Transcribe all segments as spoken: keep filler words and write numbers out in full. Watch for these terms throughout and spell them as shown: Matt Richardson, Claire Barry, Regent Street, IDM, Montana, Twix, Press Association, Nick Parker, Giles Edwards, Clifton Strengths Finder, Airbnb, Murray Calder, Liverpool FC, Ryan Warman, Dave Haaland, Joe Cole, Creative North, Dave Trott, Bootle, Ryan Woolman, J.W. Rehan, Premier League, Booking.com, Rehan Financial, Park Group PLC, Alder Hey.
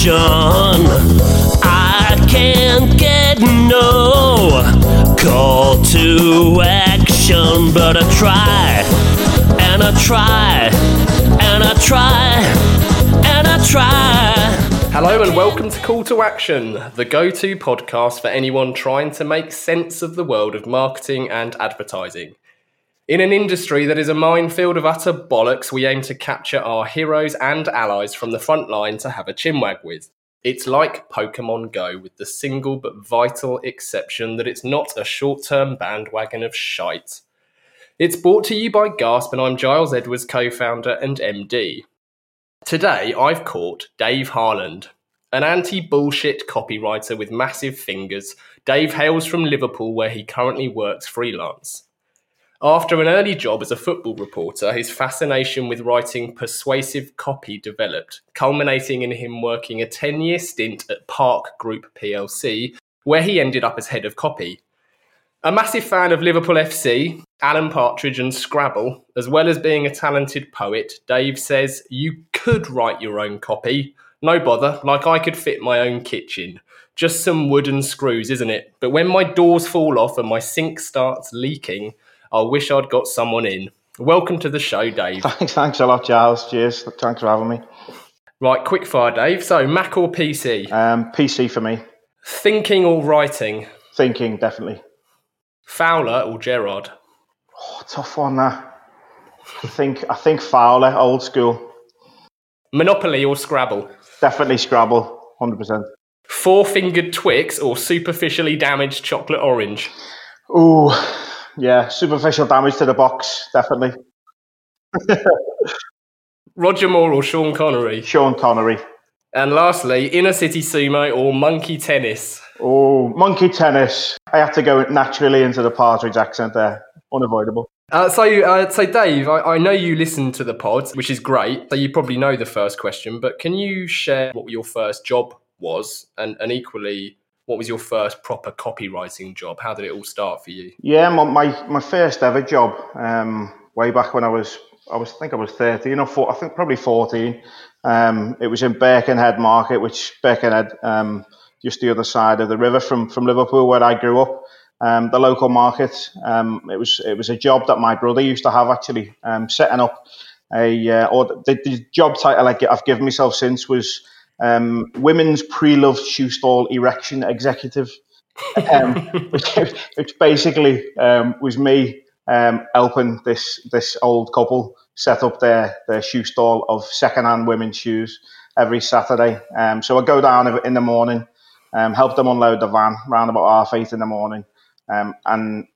attention. I can't get no call to action, but I try, and I try, and I try, and I try. Hello and welcome to Call to Action, the go-to podcast for anyone trying to make sense of the world of marketing and advertising. In an industry that is a minefield of utter bollocks, we aim to capture our heroes and allies from the front line to have a chinwag with. It's like Pokemon Go, with the single but vital exception that it's not a short-term bandwagon of shite. It's brought to you by Gasp, and I'm Giles Edwards, co-founder and M D. Today, I've caught Dave Haaland, an anti-bullshit copywriter with massive fingers. Dave hails from Liverpool, where he currently works freelance. After an early job as a football reporter, his fascination with writing persuasive copy developed, culminating in him working a ten-year stint at Park Group P L C, where he ended up as head of copy. A massive fan of Liverpool F C, Alan Partridge and Scrabble, as well as being a talented poet, Dave says, "You could write your own copy. No bother, like I could fit my own kitchen. Just some wood and screws, isn't it? But when my doors fall off and my sink starts leaking, I wish I'd got someone in." Welcome to the show, Dave. Thanks, thanks a lot, Giles. Cheers. Thanks for having me. Right, quick fire, Dave. So, Mac or P C? Um, P C for me. Thinking or writing? Thinking, definitely. Fowler or Gerrard? Oh, tough one, that. I think, I think Fowler, old school. Monopoly or Scrabble? Definitely Scrabble, one hundred percent. Four-fingered Twix or superficially damaged chocolate orange? Ooh... Yeah, superficial damage to the box, definitely. Roger Moore or Sean Connery? Sean Connery. And lastly, inner city sumo or monkey tennis? Oh, monkey tennis. I had to go naturally into the Partridge accent there. Unavoidable. Uh, so, uh, so Dave, I, I know you listen to the pod, which is great. So you probably know the first question, but can you share what your first job was, and, and equally... what was your first proper copywriting job? How did it all start for you? Yeah, my my, my first ever job, um, way back when I was, I was I think I was thirteen or four, I think probably fourteen. Um, it was in Birkenhead Market, which Birkenhead, um, just the other side of the river from, from Liverpool, where I grew up. Um, the local market. Um, it was it was a job that my brother used to have, actually, um, setting up a uh, or the, the job title I get, I've given myself since was. Um, women's pre-loved shoe stall erection executive, um, which, which basically um, was me um, helping this this old couple set up their, their shoe stall of second-hand women's shoes every Saturday. Um, so I go down in the morning, um, help them unload the van around about half eight in the morning, um, and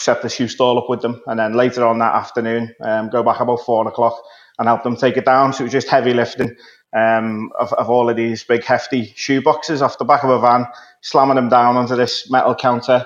set the shoe stall up with them. And then later on that afternoon, um, go back about four o'clock and help them take it down. So it was just heavy lifting. Um, of, of all of these big hefty shoe boxes off the back of a van, slamming them down onto this metal counter,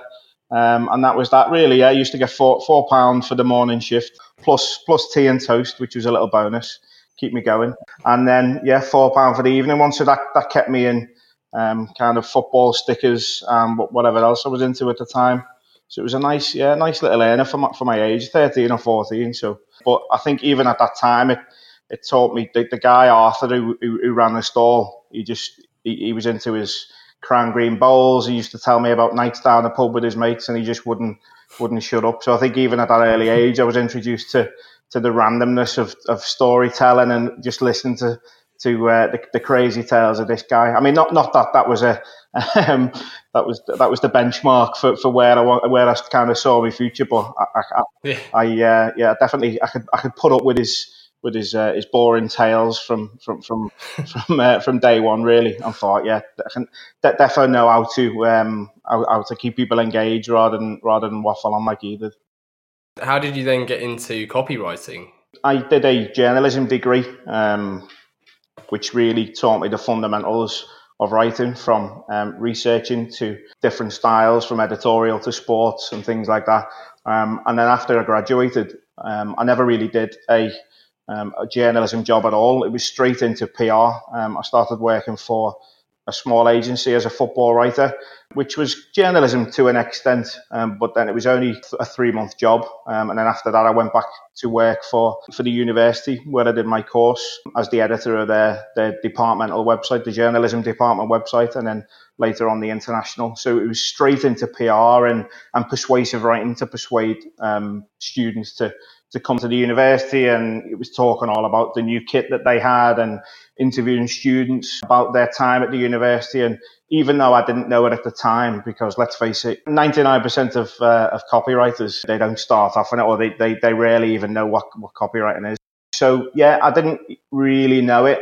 um, and that was that really. I used to get four four pounds for the morning shift, plus plus tea and toast, which was a little bonus, keep me going. And then yeah, four pound for the evening one, so that that kept me in um, kind of football stickers and whatever else I was into at the time. So it was a nice yeah nice little earner for my, for my age, thirteen or fourteen. So, but I think even at that time it. It taught me, the, the guy Arthur who, who who ran the stall, he just, he, he was into his crayon green bowls. He used to tell me about nights down the pub with his mates, and he just wouldn't wouldn't shut up. So I think even at that early age, I was introduced to, to the randomness of, of storytelling and just listening to, to uh, the, the crazy tales of this guy. I mean, not not that that was a um, that was that was the benchmark for, for where I where I kind of saw my future, but I, I, yeah. I uh, yeah definitely I could I could put up with his. With his uh, his boring tales from from from from, uh, from day one, really, and thought, yeah, I can de- definitely know how to um how, how to keep people engaged rather than rather than waffle on like he did. How did you then get into copywriting? I did a journalism degree, um, which really taught me the fundamentals of writing, from um, researching to different styles, from editorial to sports and things like that. Um, and then after I graduated, um, I never really did a Um, a journalism job at all. It was straight into P R. Um, I started working for a small agency as a football writer, which was journalism to an extent, um, but then it was only a three-month job. Um, and then after that, I went back to work for, for the university where I did my course as the editor of their, their departmental website, the journalism department website, and then later on the international. So it was straight into P R and, and persuasive writing to persuade um, students to, to come to the university. And it was talking all about the new kit that they had and interviewing students about their time at the university. And even though I didn't know it at the time, because let's face it, ninety-nine percent of uh, of copywriters, they don't start off on it, or they, they, they rarely even know what, what copywriting is. So yeah, I didn't really know it,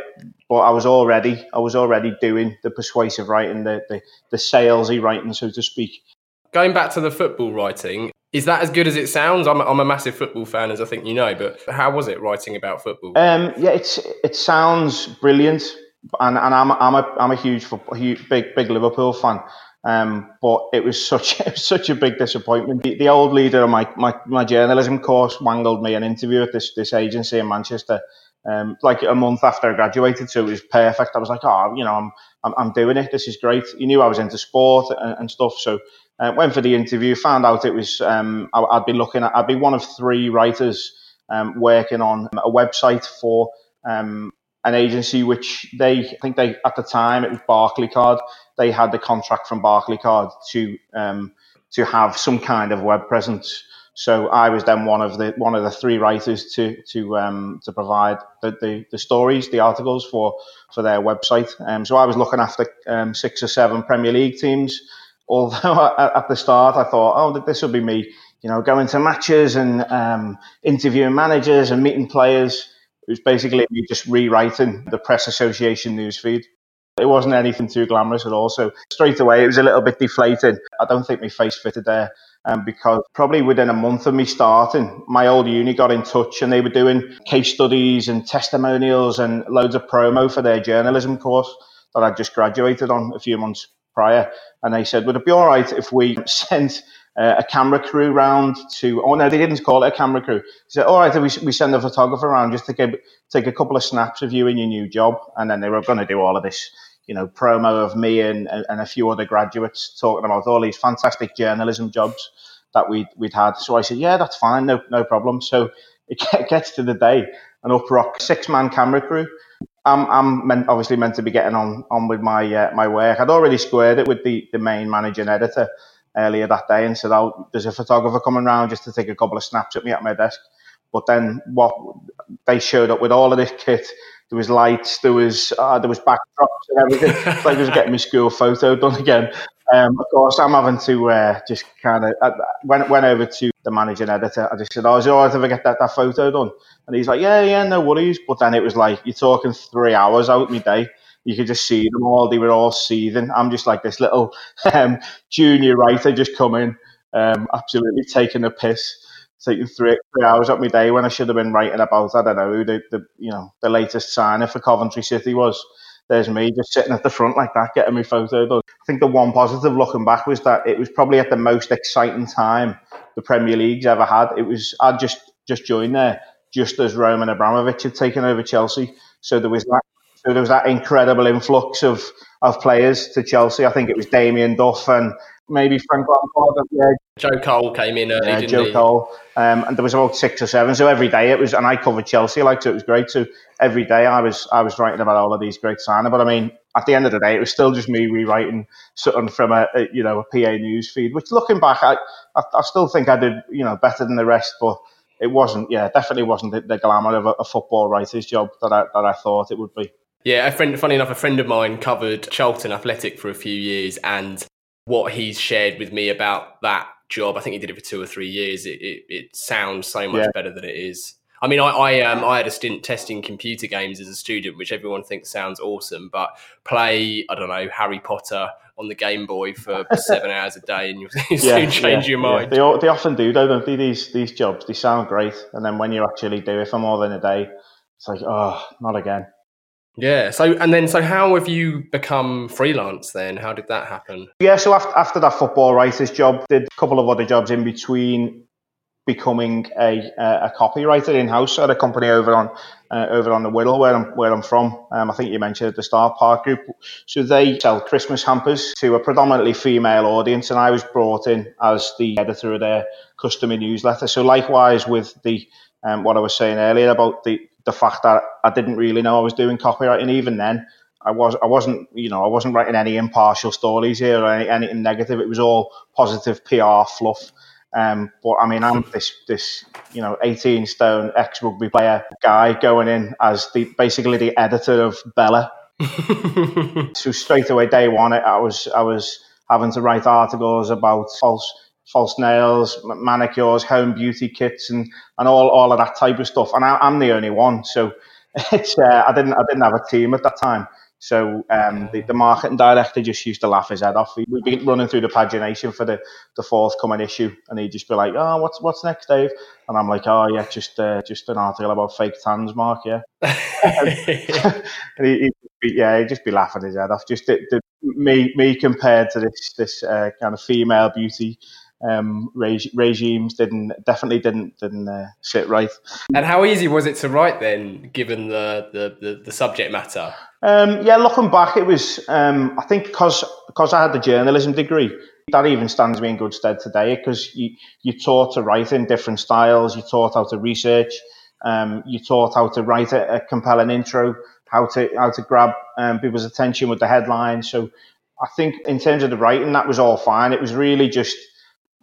but I was already I was already doing the persuasive writing, the the, the salesy writing, so to speak. Going back to the football writing, is that as good as it sounds? I'm I'm a massive football fan, as I think you know, but how was it writing about football? Um, yeah, it's it sounds brilliant. And, and I'm I'm a I'm a huge huge big big Liverpool fan, um, but it was such it was such a big disappointment. The, the old leader of my, my, my journalism course wangled me an interview at this this agency in Manchester, um, like a month after I graduated, so it was perfect. I was like, oh, you know, I'm I'm, I'm doing it. This is great. He knew I was into sport and, and stuff, so uh, went for the interview. Found out it was um, I, I'd be looking at I'd be one of three writers um, working on a website for um. an agency which they, I think they, at the time it was Barclaycard, they had the contract from Barclaycard to um, to have some kind of web presence. So I was then one of the one of the three writers to to um, to provide the, the, the stories, the articles for, for their website. Um, so I was looking after um, six or seven Premier League teams. Although at the start I thought, oh, this will be me, you know, going to matches and um, interviewing managers and meeting players. It was basically me just rewriting the Press Association newsfeed. It wasn't anything too glamorous at all. So straight away, it was a little bit deflated. I don't think my face fitted there um, because probably within a month of me starting, my old uni got in touch and they were doing case studies and testimonials and loads of promo for their journalism course that I'd just graduated on a few months prior. And they said, would it be all right if we sent Uh, a camera crew round to, oh no, they didn't call it a camera crew. They said, all right, we we send a photographer around just to give, take a couple of snaps of you in your new job. And then they were going to do all of this, you know, promo of me and, and a few other graduates talking about all these fantastic journalism jobs that we'd, we'd had. So I said, yeah, that's fine, no no problem. So it gets to the day, an up rock six-man camera crew. I'm, I'm meant, obviously meant to be getting on, on with my uh, my work. I'd already squared it with the, the main managing editor earlier that day and said, oh, there's a photographer coming round just to take a couple of snaps at me at my desk. But then what they showed up with all of this kit, there was lights, there was uh, there was backdrops and everything. It's like I was getting my school photo done again. Um, of course, I'm having to uh, just kind of, I went, went over to the managing editor. I just said, oh, is it all right if I get that, that photo done? And he's like, yeah, yeah, no worries. But then it was like, you're talking three hours out of my day. You could just see them all. They were all seething. I'm just like this little um, junior writer just come in, um, absolutely taking a piss, taking three, three hours up my day when I should have been writing about, I don't know, who the, the you know the latest signer for Coventry City was. There's me just sitting at the front like that, getting my photo done. I think the one positive looking back was that it was probably at the most exciting time the Premier League's ever had. It was I'd just, just joined there just as Roman Abramovich had taken over Chelsea. So there was that. So there was that incredible influx of, of players to Chelsea. I think it was Damien Duff and maybe Frank Lampard. Yeah. Joe Cole came in early, yeah, didn't Joe he? Cole. Um, and there was about six or seven. So every day it was, and I covered Chelsea, like, so it was great. So every day I was I was writing about all of these great signings. But I mean, at the end of the day, it was still just me rewriting something from a, a you know a P A news feed. Which, looking back, I, I I still think I did you know better than the rest, but. It wasn't, yeah, definitely wasn't the, the glamour of a, a football writer's job that I, that I thought it would be. Yeah, a friend, funny enough, a friend of mine covered Charlton Athletic for a few years, and what he's shared with me about that job, I think he did it for two or three years. It it, it sounds so much yeah. better than it is. I mean, I I, um, I had a stint testing computer games as a student, which everyone thinks sounds awesome, but play, I don't know, Harry Potter on the Game Boy for seven hours a day and you'll yeah, soon change yeah, your mind. Yeah. They, they often do, don't they? These, these jobs, they sound great. And then when you actually do it for more than a day, it's like, oh, not again. Yeah. So, and then, so how have you become freelance then? How did that happen? Yeah. So after, after that football writer's job, did a couple of other jobs in between. becoming a a copywriter in house at a company over on uh, over on the Wirral where I'm where I'm from. Um, I think you mentioned at the start, Park Group. So they sell Christmas hampers to a predominantly female audience, and I was brought in as the editor of their customer newsletter. So likewise with the um, what I was saying earlier about the the fact that I didn't really know I was doing copywriting even then. I was, I wasn't, you know, I wasn't writing any impartial stories here or any, anything negative. It was all positive P R fluff. Um, but I mean, I'm this, this, you know, eighteen stone ex rugby player guy going in as the basically the editor of Bella. So straight away, day one, I was, I was having to write articles about false, false nails, manicures, home beauty kits, and and all, all of that type of stuff. And I, I'm the only one, so it's, uh, I didn't, I didn't have a team at that time. So um, the, the marketing director just used to laugh his head off. We'd be running through the pagination for the, the forthcoming issue, and he'd just be like, "Oh, what's what's next, Dave?" And I'm like, "Oh yeah, just uh, just an article about fake tans, Mark, yeah." And he, he'd be, yeah, he'd just be laughing his head off. Just the, the, me me compared to this this uh, kind of female beauty um, reg- regimes didn't definitely didn't didn't uh, sit right. And how easy was it to write then, given the the, the, the subject matter? Um, yeah, looking back, it was, um, I think because because I had the journalism degree, that even stands me in good stead today, because you, you're taught to write in different styles, you're taught how to research, um, you're taught how to write a, a compelling intro, how to how to grab um, people's attention with the headline. So I think in terms of the writing, that was all fine. It was really just,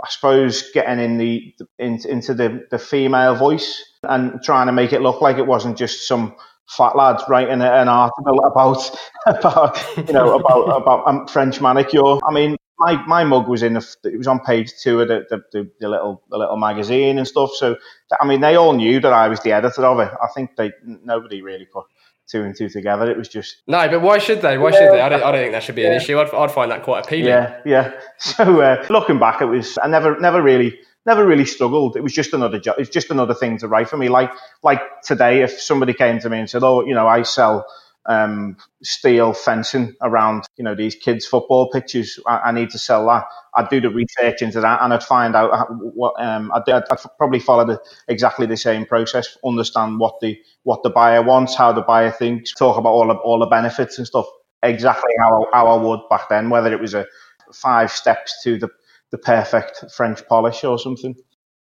I suppose, getting in the in, into the, the female voice and trying to make it look like it wasn't just some fat lads writing an article about, about you know, about about um, French manicure. I mean, my, my mug was in the, it was on page two of the the, the, the little the little magazine and stuff. So I mean, they all knew that I was the editor of it. I think they nobody really put two and two together. It was just no. But why should they? Why yeah, should they? I don't I don't think that should be yeah. an issue. I'd I'd find that quite appealing. Yeah, yeah. So uh, looking back, it was I never never really. Never really struggled. It was just another job. It's just another thing to write for me. Like like today, if somebody came to me and said, "Oh, you know, I sell um, steel fencing around, you know, these kids' football pitches. I, I need to sell that." I'd do the research into that, and I'd find out what. Um, I'd, I'd, I'd probably follow the, exactly the same process. Understand what the what the buyer wants, how the buyer thinks. Talk about all the all the benefits and stuff. Exactly how I, how I would back then. Whether it was a five steps to the the perfect French polish or something.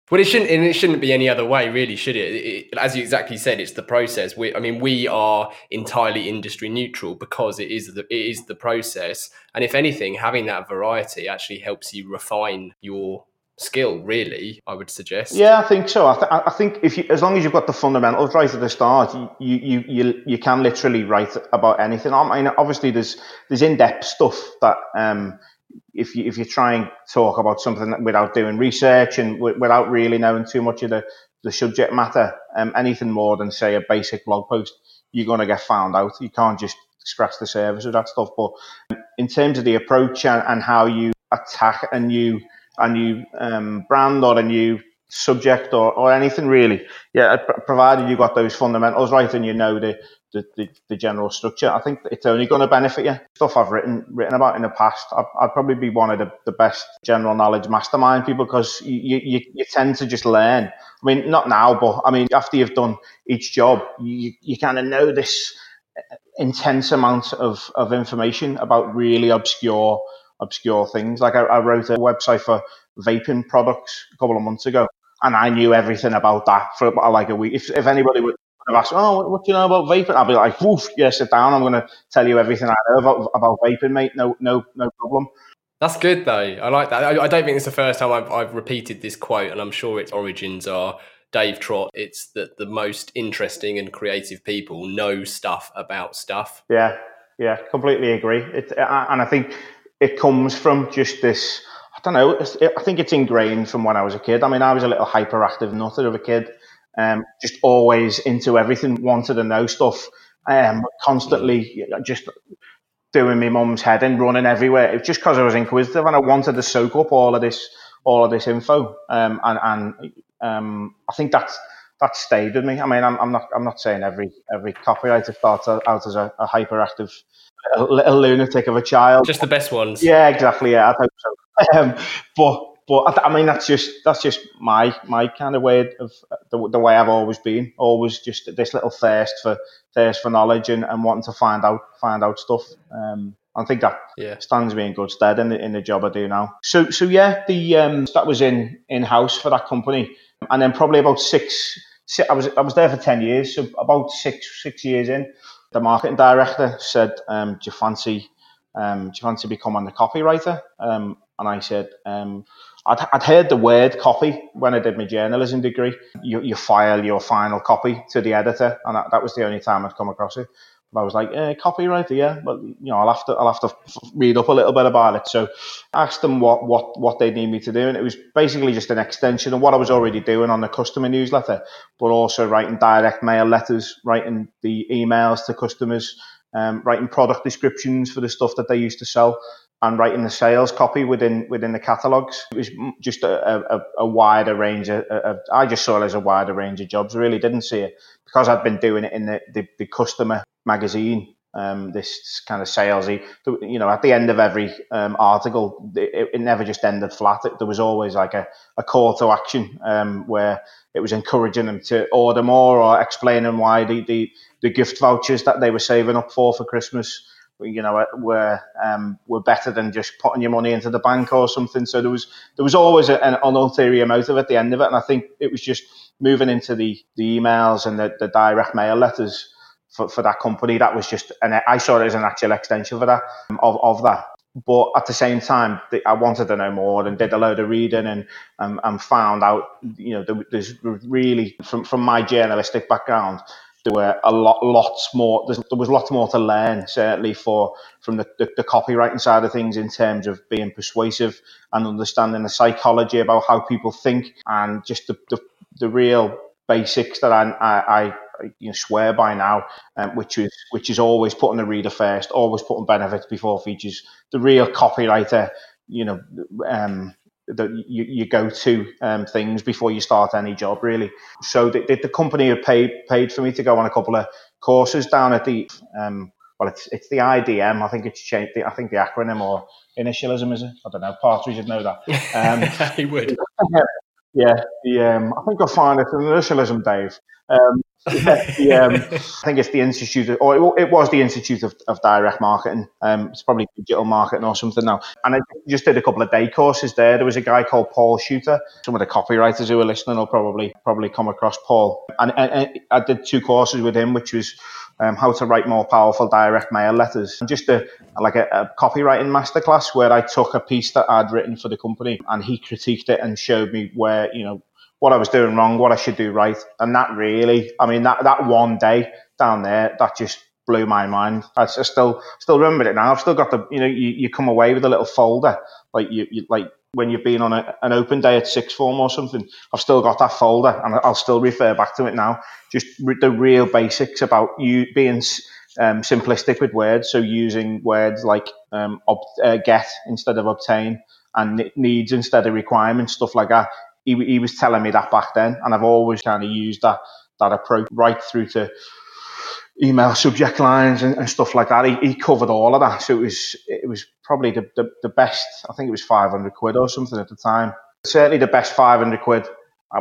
Well, it shouldn't, and it shouldn't be any other way, really, should it? It, as you exactly said, it's the process. We, I mean, we are entirely industry neutral because it is the, it is the process. And if anything, having that variety actually helps you refine your skill, really, I would suggest. Yeah, I think so. I, th- I think if you, as long as you've got the fundamentals right at the start, you you you, you can literally write about anything. I mean, obviously, there's there's in-depth stuff that. Um, If you if you try and talk about something without doing research and w- without really knowing too much of the, the subject matter, um, anything more than, say, a basic blog post, you're going to get found out. You can't just scratch the surface of that stuff. But in terms of the approach and, and how you attack a new a new um, brand or a new subject or, or anything really, yeah, provided you've got those fundamentals right and you know the The, the, the general structure, I think it's only going to benefit you. Stuff I've written written about in the past, I'd, I'd probably be one of the, the best general knowledge mastermind people because you, you you tend to just learn. I mean, not now, but I mean, after you've done each job, you, you kind of know this intense amount of, of information about really obscure obscure things. Like I, I wrote a website for vaping products a couple of months ago, and I knew everything about that for about like a week. If if anybody would I've asked, oh, what do you know about vaping? I'll be like, woof, yeah, sit down. I'm going to tell you everything I know about, about vaping, mate. No, no, no problem. That's good, though. I like that. I, I don't think it's the first time I've, I've repeated this quote, and I'm sure its origins are Dave Trott. It's that the most interesting and creative people know stuff about stuff. Yeah, yeah, completely agree. It, and I think it comes from just this, I don't know, it's, it, I think it's ingrained from when I was a kid. I mean, I was a little hyperactive nutter of a kid. Um, just always into everything, wanted to know stuff, um, constantly just doing my mum's head and running everywhere. It's just because I was inquisitive and I wanted to soak up all of this, all of this info. Um, and and um, I think that's that stayed with me. I mean, I'm, I'm not I'm not saying every every copywriter starts out as a, a hyperactive a little lunatic of a child. Just the best ones. Yeah, exactly. Yeah, I hope so. Um, but But I, I mean, that's just that's just my my kind of way of the, the way I've always been. Always just this little thirst for thirst for knowledge and, and wanting to find out find out stuff. Um, I think that yeah. stands me in good stead in the in the job I do now. So so yeah, the um, that was in in house for that company, and then probably about six. six I was I was there for ten years. So about six six years in, the marketing director said, um, "Do you fancy um, do you fancy becoming a copywriter?" Um, and I said, um, I'd, I'd heard the word copy when I did my journalism degree. You, you file your final copy to the editor, and that, that was the only time I'd come across it. But I was like, eh, copywriter, yeah, but you know, I'll have to, I'll have to read up a little bit about it. So, I asked them what, what, what they need me to do, and it was basically just an extension of what I was already doing on the customer newsletter, but also writing direct mail letters, writing the emails to customers, um, writing product descriptions for the stuff that they used to sell, and writing the sales copy within within the catalogues. It was just a, a, a wider range of, of, I just saw it as a wider range of jobs, really didn't see it. Because I'd been doing it in the, the, the customer magazine, um, this kind of salesy, you know, at the end of every um, article, it, it never just ended flat. It, there was always like a, a call to action um, where it was encouraging them to order more or explaining why the, the, the gift vouchers that they were saving up for for Christmas, you know, were um, were better than just putting your money into the bank or something. So there was there was always a, an, an ulterior motive at the end of it, and I think it was just moving into the, the emails and the, the direct mail letters for, for that company. That was just, and I saw it as an actual extension for that of of that. But at the same time, I wanted to know more and did a load of reading and and, and found out, you know, there's really from from my journalistic background, there were a lot, lots more. There was lots more to learn, certainly for from the, the, the copywriting side of things, in terms of being persuasive and understanding the psychology about how people think, and just the the, the real basics that I I, I you know, swear by now, um, which is which is always putting the reader first, always putting benefits before features. The real copywriter, you know, um, the, you, you go to um, things before you start any job, really. So the, the company had paid paid for me to go on a couple of courses down at the um, well, it's it's the I D M. I think it's changed. The, I think the acronym or initialism is it? I don't know. Partridge would know that. Um, he would. Yeah. The, um, I think I find it an initialism, Dave. Um, yeah, the, um, I think it's the Institute, of, or it, it was the Institute of, of Direct Marketing. Um, it's probably digital marketing or something now. And I just did a couple of day courses there. There was a guy called Paul Shooter. Some of the copywriters who are listening will probably probably come across Paul. And, and, and I did two courses with him, which was um, how to write more powerful direct mail letters, and just a like a, a copywriting masterclass where I took a piece that I'd written for the company, and he critiqued it and showed me where, you know, what I was doing wrong, what I should do right. And that really, I mean, that, that one day down there, that just blew my mind. I still still remember it now. I've still got the, you know, you, you come away with a little folder, like you, you like when you've been on a, an open day at sixth form or something. I've still got that folder, and I'll still refer back to it now. Just re- the real basics about you being um, simplistic with words. So using words like um, ob- uh, get instead of obtain, and needs instead of requirements, stuff like that. He, he was telling me that back then, and I've always kind of used that that approach right through to email subject lines and, and stuff like that. He, he covered all of that, so it was it was probably the, the, the best. I think it was five hundred quid or something at the time. Certainly the best five hundred quid.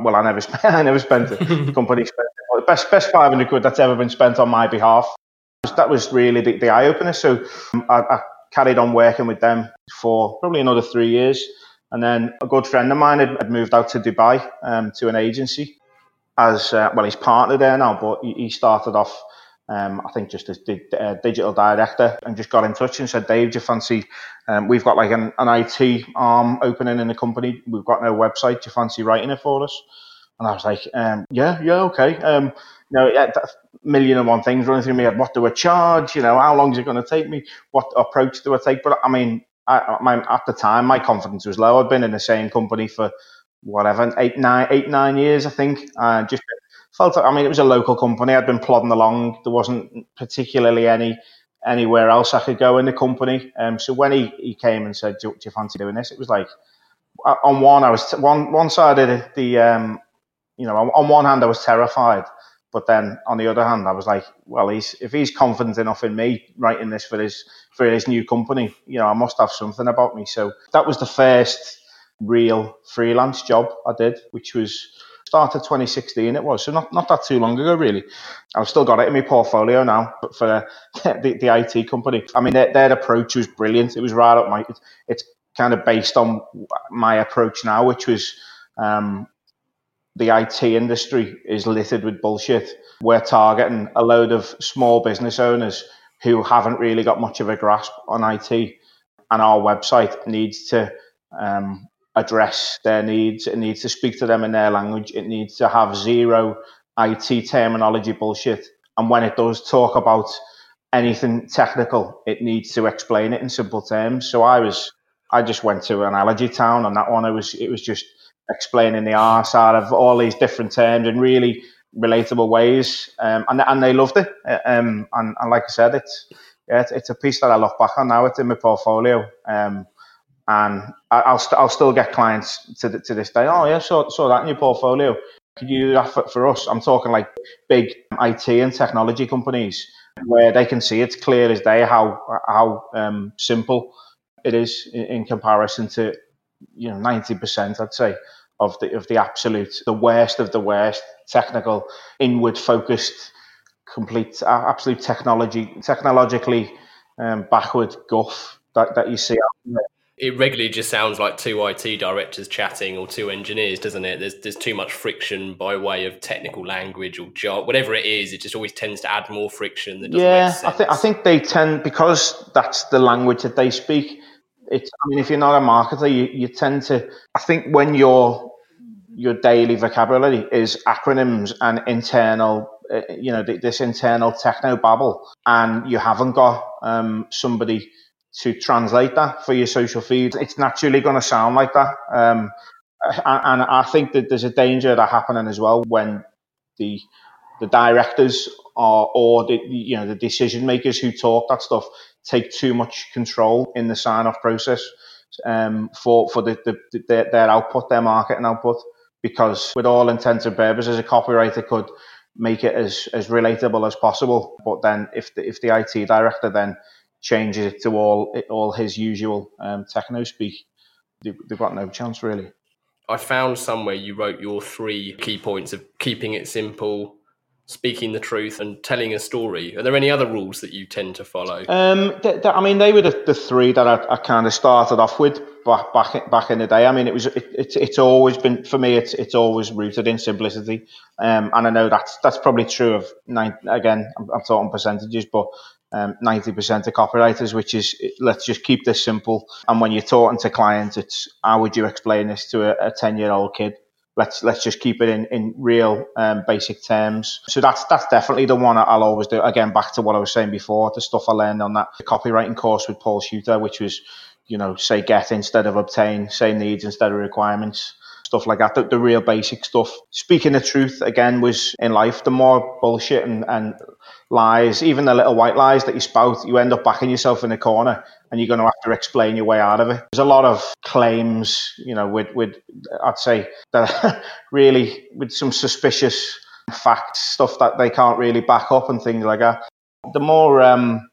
Well, I never spent, I never spent it. The company spent it. Well, the best best five hundred quid that's ever been spent on my behalf. That was really the, the eye opener. So um, I, I carried on working with them for probably another three years. And then a good friend of mine had, had moved out to Dubai um, to an agency as, uh, well, he's partner there now, but he, he started off, um, I think, just as di- uh, digital director, and just got in touch and said, Dave, do you fancy, um, we've got like an, an I T arm opening in the company. We've got no website. Do you fancy writing it for us? And I was like, um, yeah, yeah, okay. Um, you know, yeah, that million and one things running through me. What do I charge? You know, how long is it going to take me? What approach do I take? But I mean, I, my, at the time, my confidence was low. I'd been in the same company for whatever eight, nine, eight, nine years, I think. I just felt, I mean, it was a local company. I'd been plodding along. There wasn't particularly any anywhere else I could go in the company. Um, so when he, he came and said, do, "Do you fancy doing this?" It was like, on one, I was t- one one side of the, the um, you know, on, on one hand, I was terrified. But then, on the other hand, I was like, "Well, he's if he's confident enough in me writing this for his for his new company, you know, I must have something about me." So that was the first real freelance job I did, which was start of twenty sixteen it was, so not, not that too long ago really. I've still got it in my portfolio now, but for the, the I T company. I mean, their, their approach was brilliant. It was right up my, it's kind of based on my approach now, which was um, the I T industry is littered with bullshit. We're targeting a load of small business owners who haven't really got much of a grasp on I T, and our website needs to um, address their needs. It needs to speak to them in their language. It needs to have zero I T terminology bullshit. And when it does talk about anything technical, it needs to explain it in simple terms. So I was, I just went to Analogy Town on that one. It was, it was just explaining the arse out of all these different terms in really relatable ways, um, and and they loved it. Um, and, and like I said, it's yeah, it's a piece that I look back on now. It's in my portfolio. Um, and I'll st- I'll still get clients to th- to this day. Oh yeah, saw saw that in your portfolio. Could you do that for, for us? I'm talking like big I T and technology companies where they can see it's clear as day how how um, simple it is in, in comparison to, you know, ninety percent I'd say of the of the absolute, the worst of the worst technical, inward focused, complete, uh, absolute technology, technologically um, backward guff that, that you see out there. It regularly just sounds like two I T directors chatting, or two engineers, doesn't it? There's there's too much friction by way of technical language or job, whatever it is. It just always tends to add more friction that doesn't yeah, make sense. I think I think they tend, because that's the language that they speak. It's, I mean, if you're not a marketer, you, you tend to, I think when your your daily vocabulary is acronyms and internal, uh, you know, th- this internal techno babble, and you haven't got um, somebody to translate that for your social feed, it's naturally going to sound like that. Um, and, and I think that there's a danger of that happening as well when the the directors are, or the, you know, the decision makers who talk that stuff take too much control in the sign-off process um, for for the, the, the their, their output, their marketing output, because with all intents and purposes, a copywriter could make it as, as relatable as possible. But then if the, if the I T director then changes it to all all his usual um, techno-speak, they've, they've got no chance, really. I found somewhere you wrote your three key points of keeping it simple, speaking the truth, and telling a story. Are there any other rules that you tend to follow? Um, th- th- I mean, they were the, the three that I, I kind of started off with back back, back in the day. I mean, it was it, it, it's always been, for me, it's it's always rooted in simplicity. Um, and I know that's that's probably true of, nine, again, I'm, I'm talking percentages, but um, ninety percent of copywriters, which is, let's just keep this simple. And when you're talking to clients, it's, how would you explain this to a, a ten-year-old kid? Let's let's just keep it in in real um, basic terms. So that's that's definitely the one I'll always do. Again, back to what I was saying before, the stuff I learned on that copywriting course with Paul Shooter, which was, you know, say get instead of obtain, say needs instead of requirements, stuff like that. The, the real basic stuff. Speaking the truth again was in life. The more bullshit and, and lies, even the little white lies that you spout, you end up backing yourself in the corner, and you're going to have to explain your way out of it. There's a lot of claims, you know, with, with I'd say, that really with some suspicious facts, stuff that they can't really back up and things like that. The more um,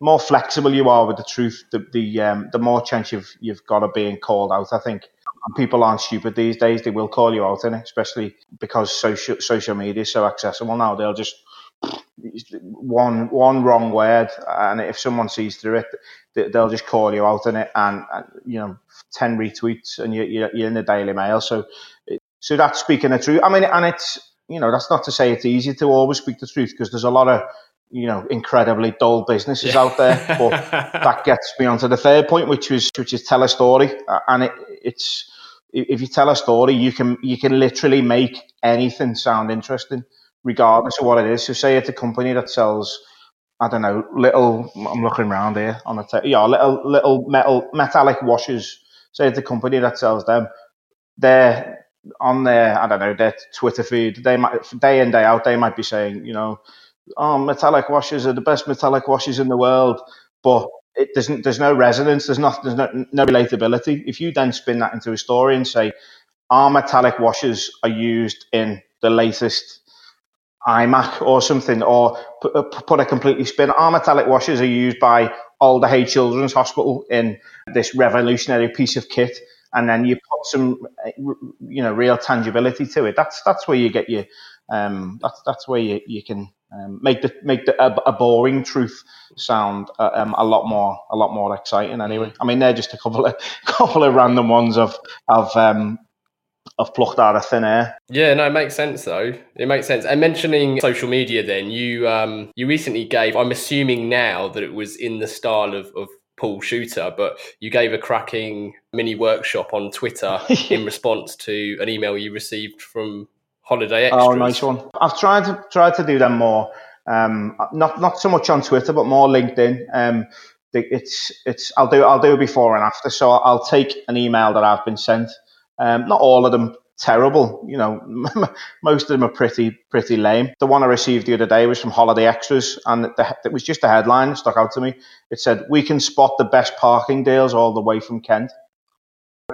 more flexible you are with the truth, the the, um, the more chance you've, you've got of being called out, I think. And people aren't stupid these days. They will call you out, innit? Especially because social, social media is so accessible now. They'll just... one one wrong word, and if someone sees through it, they'll just call you out on it, and, and you know, ten retweets and you, you're, you're in the Daily Mail. So so that's speaking the truth. I mean, and it's, you know, that's not to say it's easy to always speak the truth, because there's a lot of, you know, incredibly dull businesses yeah. out there. But that gets me onto the third point, which was which is tell a story. And it, it's if you tell a story, you can you can literally make anything sound interesting, regardless of what it is. So say it's a company that sells, I don't know, little, I'm looking around here on the, te- yeah, little little metal metallic washers. Say it's a company that sells them. They're on their, I don't know, their Twitter feed, they might, day in, day out, they might be saying, you know, oh, metallic washers are the best metallic washers in the world. But it doesn't, there's no resonance, there's, not, there's no, no relatability. If you then spin that into a story and say, our metallic washers are used in the latest iMac or something, or put a completely spin. Our metallic washers are used by Alder Hey Children's Hospital in this revolutionary piece of kit, and then you put some, you know, real tangibility to it. That's that's where you get your, um, that's that's where you you can um, make the make the, a, a boring truth sound uh, um, a lot more a lot more exciting. Anyway, I mean, they're just a couple of couple of random ones I've I've um, I've plucked out of thin air. Yeah, no, it makes sense though. It makes sense. And mentioning social media, then you um you recently gave, I'm assuming now that it was in the style of of Paul Shooter, but you gave a cracking mini workshop on Twitter in response to an email you received from Holiday Extras. Oh, nice one. I've tried to tried to do them more, um, not not so much on Twitter, but more LinkedIn. Um, it's it's I'll do I'll do before and after. So I'll take an email that I've been sent. Um, not all of them terrible, you know. Most of them are pretty pretty lame. The one I received the other day was from Holiday Extras, and the, it was just a headline that stuck out to me. It said, "We can spot the best parking deals all the way from Kent."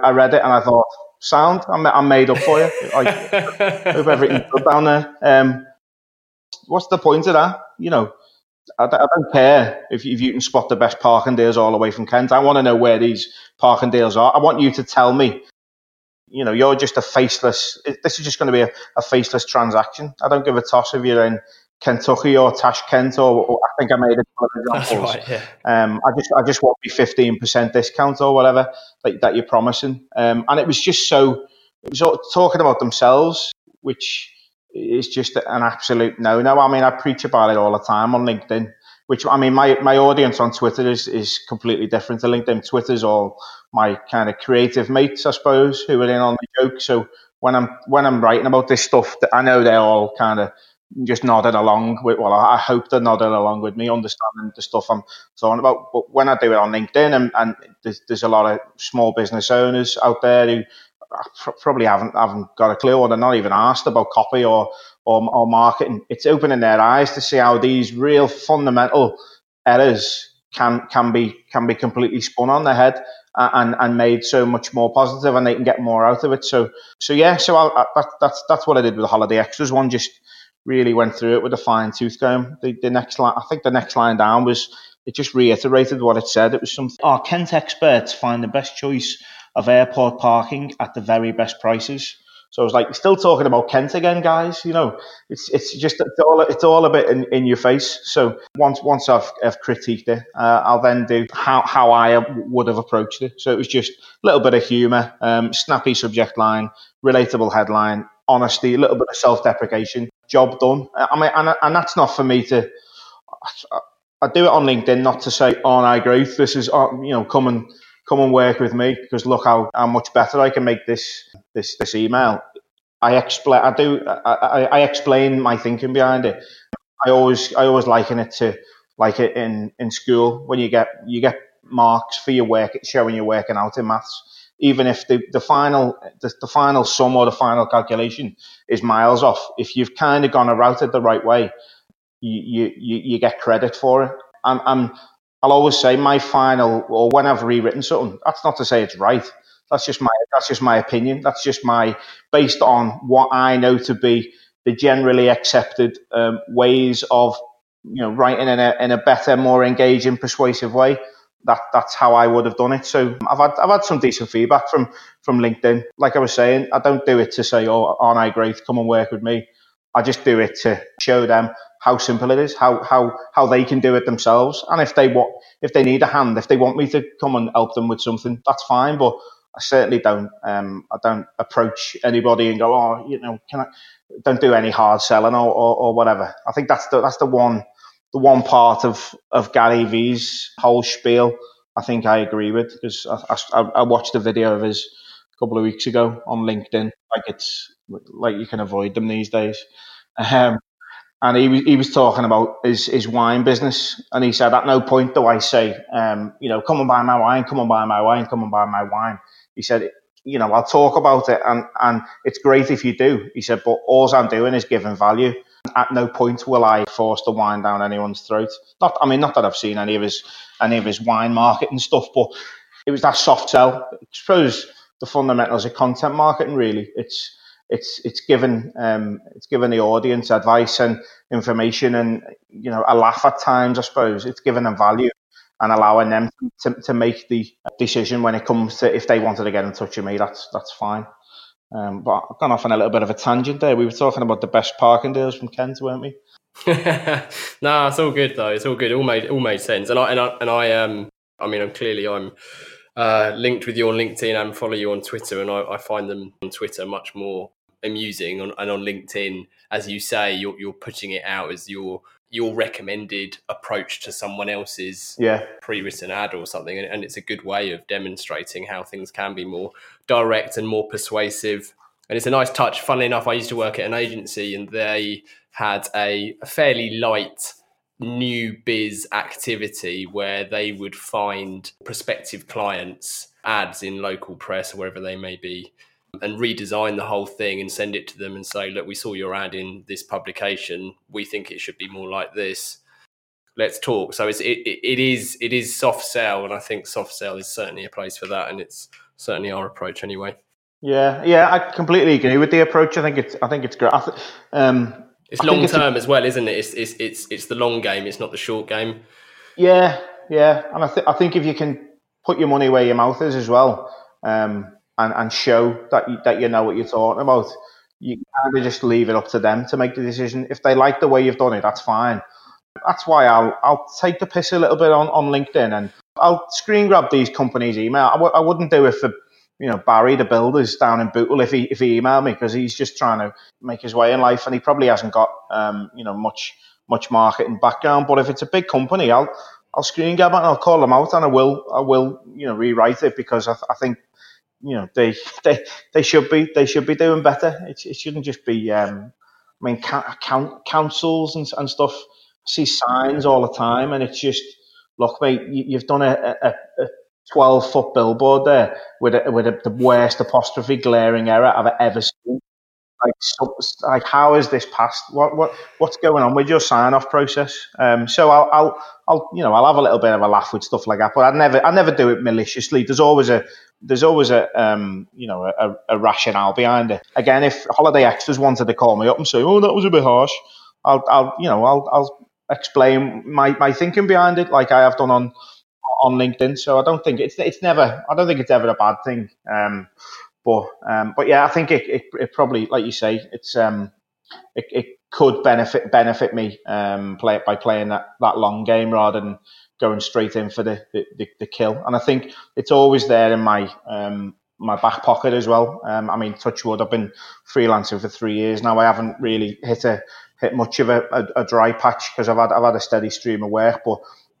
I read it and I thought, sound, I'm, I'm made up for you. I hope everything's good down there. Um, what's the point of that? You know, I, I don't care if, if you can spot the best parking deals all the way from Kent. I want to know where these parking deals are. I want you to tell me. You know, you're just a faceless, this is just going to be a, a faceless transaction. I don't give a toss if you're in Kentucky or Tashkent or, or I think I made a couple of examples. That's right, yeah. um, I just I just want my fifteen percent discount or whatever that, that you're promising. Um, and it was just so, it was all talking about themselves, which is just an absolute no-no. I mean, I preach about it all the time on LinkedIn, which, I mean, my, my audience on Twitter is, is completely different to LinkedIn. Twitter's all my kind of creative mates, I suppose, who are in on the joke. So when I'm when I'm writing about this stuff, I know they're all kind of just nodding along with, well, I hope they're nodding along with me, understanding the stuff I'm talking about. But when I do it on LinkedIn, and, and there's, there's a lot of small business owners out there who probably haven't haven't got a clue, or they're not even asked about copy or or, or marketing. It's opening their eyes to see how these real fundamental errors can can be can be completely spun on their head and and made so much more positive, and they can get more out of it. So so yeah, so I, I, that, that's that's what I did with the Holiday Extras one. Just really went through it with a fine tooth comb. The, the next line, I think the next line down was, it just reiterated what it said. It was something. Our Kent experts find the best choice of airport parking at the very best prices. So I was like, still talking about Kent again, guys. You know, it's it's just it's all it's all a bit in, in your face. So once once I've, I've critiqued it, uh, I'll then do how, how I would have approached it. So it was just a little bit of humour, um, snappy subject line, relatable headline, honesty, a little bit of self-deprecation. Job done. I mean, and and that's not for me to. I, I do it on LinkedIn not to say, "Aren't I great? This is, you know, come and come and work with me because look how, how much better I can make this." This this email, I explain. I do. I, I, I explain my thinking behind it. I always I always liken it to like it in, in school when you get you get marks for your work, showing you're working out in maths. Even if the, the final the, the final sum or the final calculation is miles off, if you've kind of gone a route it the right way, you you you get credit for it. I'm, I'm I'll always say my final, or when I've rewritten something, that's not to say it's right. That's just my that's just my opinion. That's just my based on what I know to be the generally accepted um, ways of, you know, writing in a in a better, more engaging, persuasive way. That that's how I would have done it. So I've had I've had some decent feedback from from LinkedIn. Like I was saying, I don't do it to say, "Oh, aren't I great? Come and work with me." I just do it to show them how simple it is, how how how they can do it themselves. And if they want, if they need a hand, if they want me to come and help them with something, that's fine. But I certainly don't. Um, I don't approach anybody and go, "Oh, you know, can I?" Don't do any hard selling or, or, or whatever. I think that's the that's the one the one part of, of Gary V's whole spiel I think I agree with, because I, I, I watched a video of his a couple of weeks ago on LinkedIn. Like it's like you can avoid them these days. Um, and he was he was talking about his, his wine business, and he said, "At no point do I say, um, you know, come and buy my wine, come and buy my wine, come and buy my wine." He said, "You know, I'll talk about it, and, and it's great if you do." He said, "But all I'm doing is giving value. At no point will I force the wine down anyone's throat." Not, I mean, not that I've seen any of his any of his wine marketing stuff, but it was that soft sell. I suppose the fundamentals of content marketing, really. It's it's it's giving um it's giving the audience advice and information, and, you know, a laugh at times. I suppose it's giving them value. and allowing them to, to make the decision when it comes to if they wanted to get in touch with me. That's that's fine. Um, but I've gone off on a little bit of a tangent there. We were talking about the best parking deals from Kent, weren't we? No, it's all good though. It's all good. It all made all made sense. And I and I and I um I mean I'm clearly I'm uh, linked with you on LinkedIn and follow you on Twitter, and I, I find them on Twitter much more amusing. On, and on LinkedIn, as you say, you're you're putting it out as your your recommended approach to someone else's yeah. pre-written ad or something, and, and it's a good way of demonstrating how things can be more direct and more persuasive. And it's a nice touch. Funnily enough, I used to work at an agency, and they had a, a fairly light new biz activity where they would find prospective clients ads in local press or wherever they may be, and redesign the whole thing and send it to them and say, look, we saw your ad in this publication. We think it should be more like this. Let's talk. So it's, it, it is it is soft sell, and I think soft sell is certainly a place for that, and it's certainly our approach anyway. Yeah, yeah, I completely agree with the approach. I think it's I think it's great. I th- um, it's I long term it's, as well, isn't it? It's, it's it's it's the long game. It's not the short game. Yeah, yeah, and I, th- I think if you can put your money where your mouth is as well. Um, And, and show that you, that you know what you're talking about. You kind of just leave it up to them to make the decision. If they like the way you've done it, that's fine. That's why I'll I'll take the piss a little bit on, on LinkedIn, and I'll screen grab these companies' email. I, w- I wouldn't do it for you know Barry the builders down in Bootle if he if he emailed me, because he's just trying to make his way in life and he probably hasn't got um you know much much marketing background. But if it's a big company, I'll I'll screen grab it and I'll call them out, and I will I will you know rewrite it, because I, th- I think. You know they, they they should be they should be doing better. It, it shouldn't just be. Um, I mean, ca- count, councils and and stuff see signs all the time, and it's just, look, mate, you, you've done a a twelve foot billboard there with a, with a, the worst apostrophe glaring error I've ever seen. Like, so, like, how is this passed? What what what's going on with your sign off process? Um, so I'll I'll I'll you know I'll have a little bit of a laugh with stuff like that, but I never I never do it maliciously. There's always a There's always a um, you know a, a rationale behind it. Again, if Holiday Extras wanted to call me up and say, "Oh, that was a bit harsh," I'll, I'll you know I'll, I'll explain my, my thinking behind it, like I have done on on LinkedIn. So I don't think it's it's never I don't think it's ever a bad thing. Um, but um, but yeah, I think it, it it probably, like you say, it's um it it could benefit benefit me um play by playing that, that long game rather than going straight in for the, the, the kill. And I think it's always there in my um, my back pocket as well. Um, I mean, touch wood, I've been freelancing for three years now. I haven't really hit a hit much of a, a, a dry patch because I've had I've had a steady stream of work. But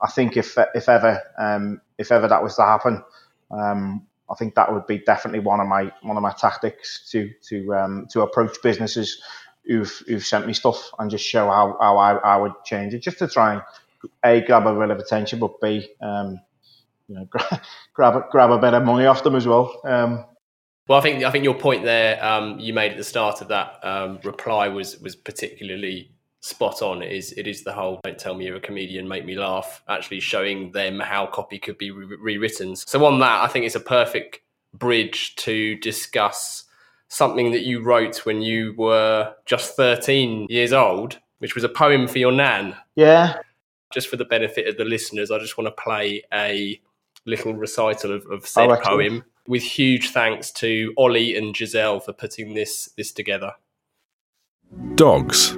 I think if if ever um, if ever that was to happen, um, I think that would be definitely one of my one of my tactics to to um, to approach businesses who've who've sent me stuff and just show how, how I, I would change it, just to try and A, grab a bit of attention, but B, um, you know, grab grab, grab a bit of money off them as well. Um, well, I think I think your point there um, you made at the start of that um, reply was was particularly spot on. It is it is the whole "don't tell me you're a comedian, make me laugh," actually showing them how copy could be re- rewritten. So on that, I think it's a perfect bridge to discuss something that you wrote when you were just thirteen years old, which was a poem for your nan. Yeah. Just for the benefit of the listeners, I just want to play a little recital of, of said oh, poem, with huge thanks to Ollie and Giselle for putting this this together. Dogs.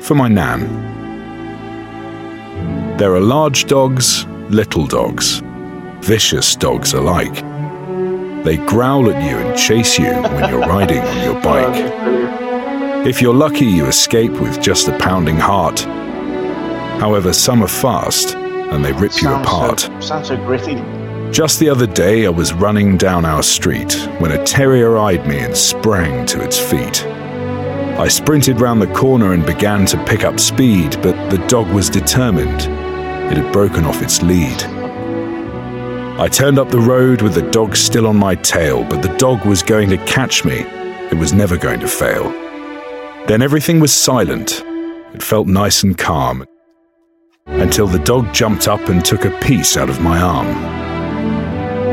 For my nan. There are large dogs, little dogs, vicious dogs alike. They growl at you and chase you when you're riding on your bike. If you're lucky, you escape with just a pounding heart. However, some are fast, and they rip you apart. So, sounds so gritty. Just the other day, I was running down our street when a terrier eyed me and sprang to its feet. I sprinted round the corner and began to pick up speed, but the dog was determined. It had broken off its lead. I turned up the road with the dog still on my tail, but the dog was going to catch me. It was never going to fail. Then everything was silent. It felt nice and calm, until the dog jumped up and took a piece out of my arm.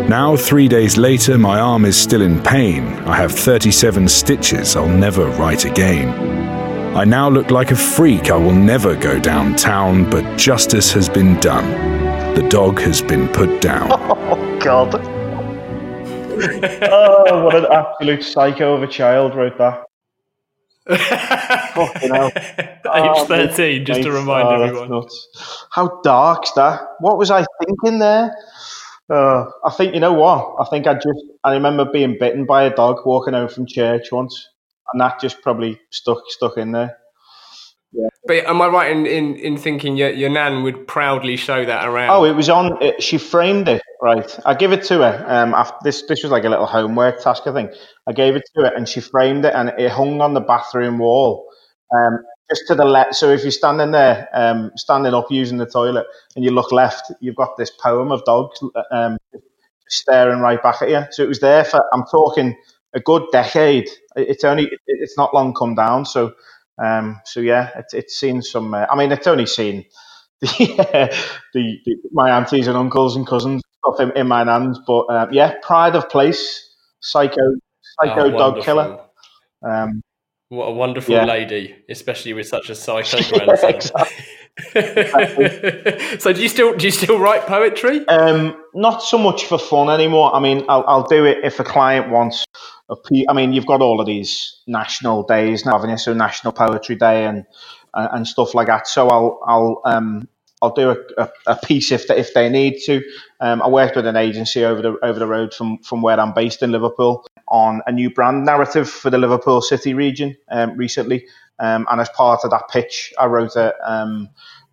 Now, three days later, my arm is still in pain. I have thirty-seven stitches I'll never write again. I now look like a freak. I will never go downtown, but justice has been done. The dog has been put down. Oh, God. Oh, what an absolute psycho of a child wrote that. Fucking hell. Oh, age thirteen, just to remind oh, everyone. How dark's that? What was I thinking there? Uh, I think, you know what? I think I just, I remember being bitten by a dog walking home from church once, and that just probably stuck stuck in there. Yeah. But am I right in, in, in thinking your, your nan would proudly show that around? Oh, it was on, it, she framed it, right. I give it to her. Um, after this, this was like a little homework task, I think. I gave it to her and she framed it and it hung on the bathroom wall. Um, just to the left. So if you're standing there, um, standing up using the toilet and you look left, you've got this poem of dogs um, staring right back at you. So it was there for, I'm talking a good decade. It's only, it's not long come down, so... Um, so yeah, it, it's seen some. Uh, I mean, it's only seen the, the, the my aunties and uncles and cousins stuff in, in my hands. But uh, yeah, pride of place, psycho, psycho oh, dog killer. Um, what a wonderful yeah. lady, especially with such a psycho grandson. Exactly. Exactly. So do you still do you still write poetry? Um, not so much for fun anymore. I mean, I'll, I'll do it if a client wants. I mean, you've got all of these national days now, haven't you? So National Poetry Day and and stuff like that. So I'll I'll um I'll do a, a, a piece if if they need to. Um, I worked with an agency over the over the road from, from where I'm based in Liverpool on a new brand narrative for the Liverpool City region um, recently. Um, and as part of that pitch, I wrote a um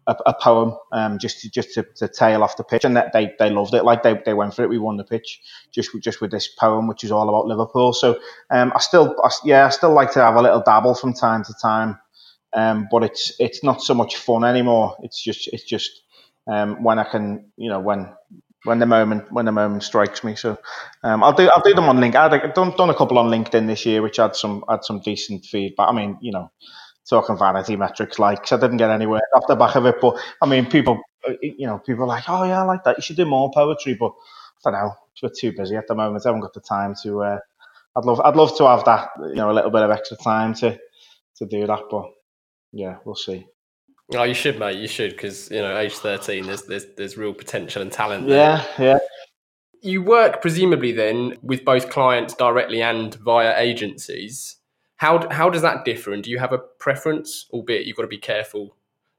a, a poem um just to, just to, to tail off the pitch, and that they, they loved it. Like they, they went for it. We won the pitch just just with this poem, which is all about Liverpool. So um I still I, yeah I still like to have a little dabble from time to time, um but it's it's not so much fun anymore. It's just it's just um when I can, you know, when when the moment when the moment strikes me. So um I'll do I'll do them on LinkedIn. I've done done a couple on LinkedIn this year, which had some had some decent feedback. I mean, you know. Talking vanity metrics, like, because I didn't get anywhere off the back of it. But I mean, people, you know, people are like, oh yeah, I like that. You should do more poetry. But I don't know, we're too busy at the moment. I haven't got the time to. Uh, I'd love, I'd love to have that, you know, a little bit of extra time to, to do that. But yeah, we'll see. Oh, you should, mate. You should, because you know, age thirteen, there's there's there's real potential and talent there. Yeah, yeah. You work presumably then with both clients directly and via agencies. How how does that differ, and do you have a preference? Albeit you've got to be careful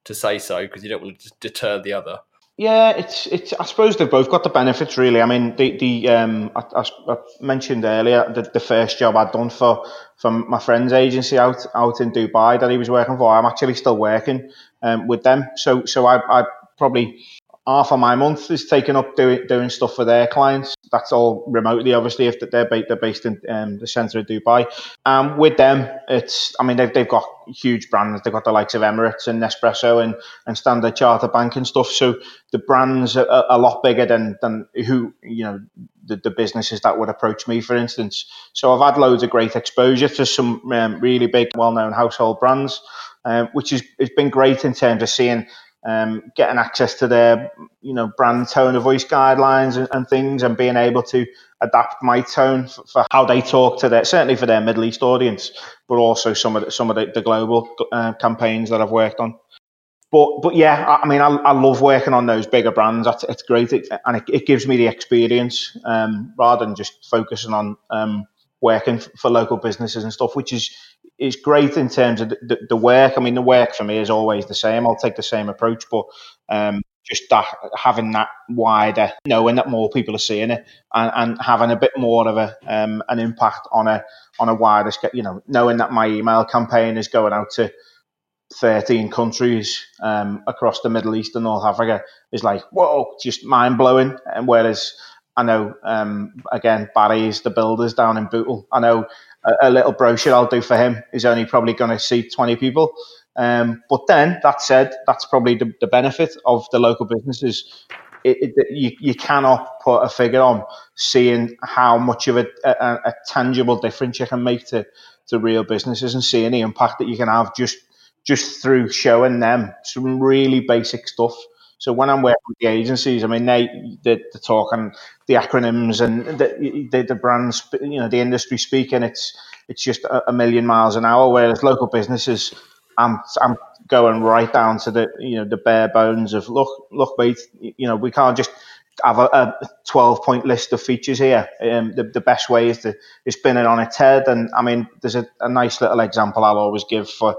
to say so because you don't want to deter the other. Yeah, it's it's. I suppose they've both got the benefits, really. I mean, the the um, I, I, I mentioned earlier the, the first job I'd done for from my friend's agency out out in Dubai that he was working for. I'm actually still working um, with them, so so I I probably. Half of my month is taken up doing doing stuff for their clients. That's all remotely, obviously, if they're ba- they're based in um, the centre of Dubai. Um, with them, it's I mean they've they've got huge brands. They've got the likes of Emirates and Nespresso and, and Standard Chartered Bank and stuff. So the brands are, are a lot bigger than than who you know the, the businesses that would approach me, for instance. So I've had loads of great exposure to some um, really big, well known household brands, um, which is has been great in terms of seeing. Um, getting access to their, you know, brand tone of voice guidelines and, and things, and being able to adapt my tone for, for how they talk to their, certainly for their Middle East audience, but also some of the, some of the, the global uh, campaigns that I've worked on. But but yeah, I, I mean, I, I love working on those bigger brands. That's, it's great, it, and it, it gives me the experience um, rather than just focusing on um, working for, for local businesses and stuff, which is. It's great in terms of the, the work. I mean, the work for me is always the same. I'll take the same approach, but um, just that, having that wider, knowing that more people are seeing it, and, and having a bit more of a um, an impact on a on a wider scale. You know, knowing that my email campaign is going out to thirteen countries um, across the Middle East and North Africa is like, whoa, just mind blowing. And whereas I know, um, again, Barry's the builders down in Bootle. I know. A little brochure I'll do for him is only probably going to see twenty people. Um, but then, that said, that's probably the, the benefit of the local businesses. It, it, you, you cannot put a figure on seeing how much of a, a, a tangible difference you can make to, to real businesses and seeing the impact that you can have just just through showing them some really basic stuff. So when I'm working with the agencies, I mean, they the, the talk and the acronyms and the, the the brands, you know, the industry speaking, it's it's just a, a million miles an hour. Whereas local businesses, I'm I'm going right down to the you know the bare bones of look look mate, you know we can't just have a twelve point list of features here. Um, the, the best way is to is spin it on its head. And I mean, there's a, a nice little example I'll always give for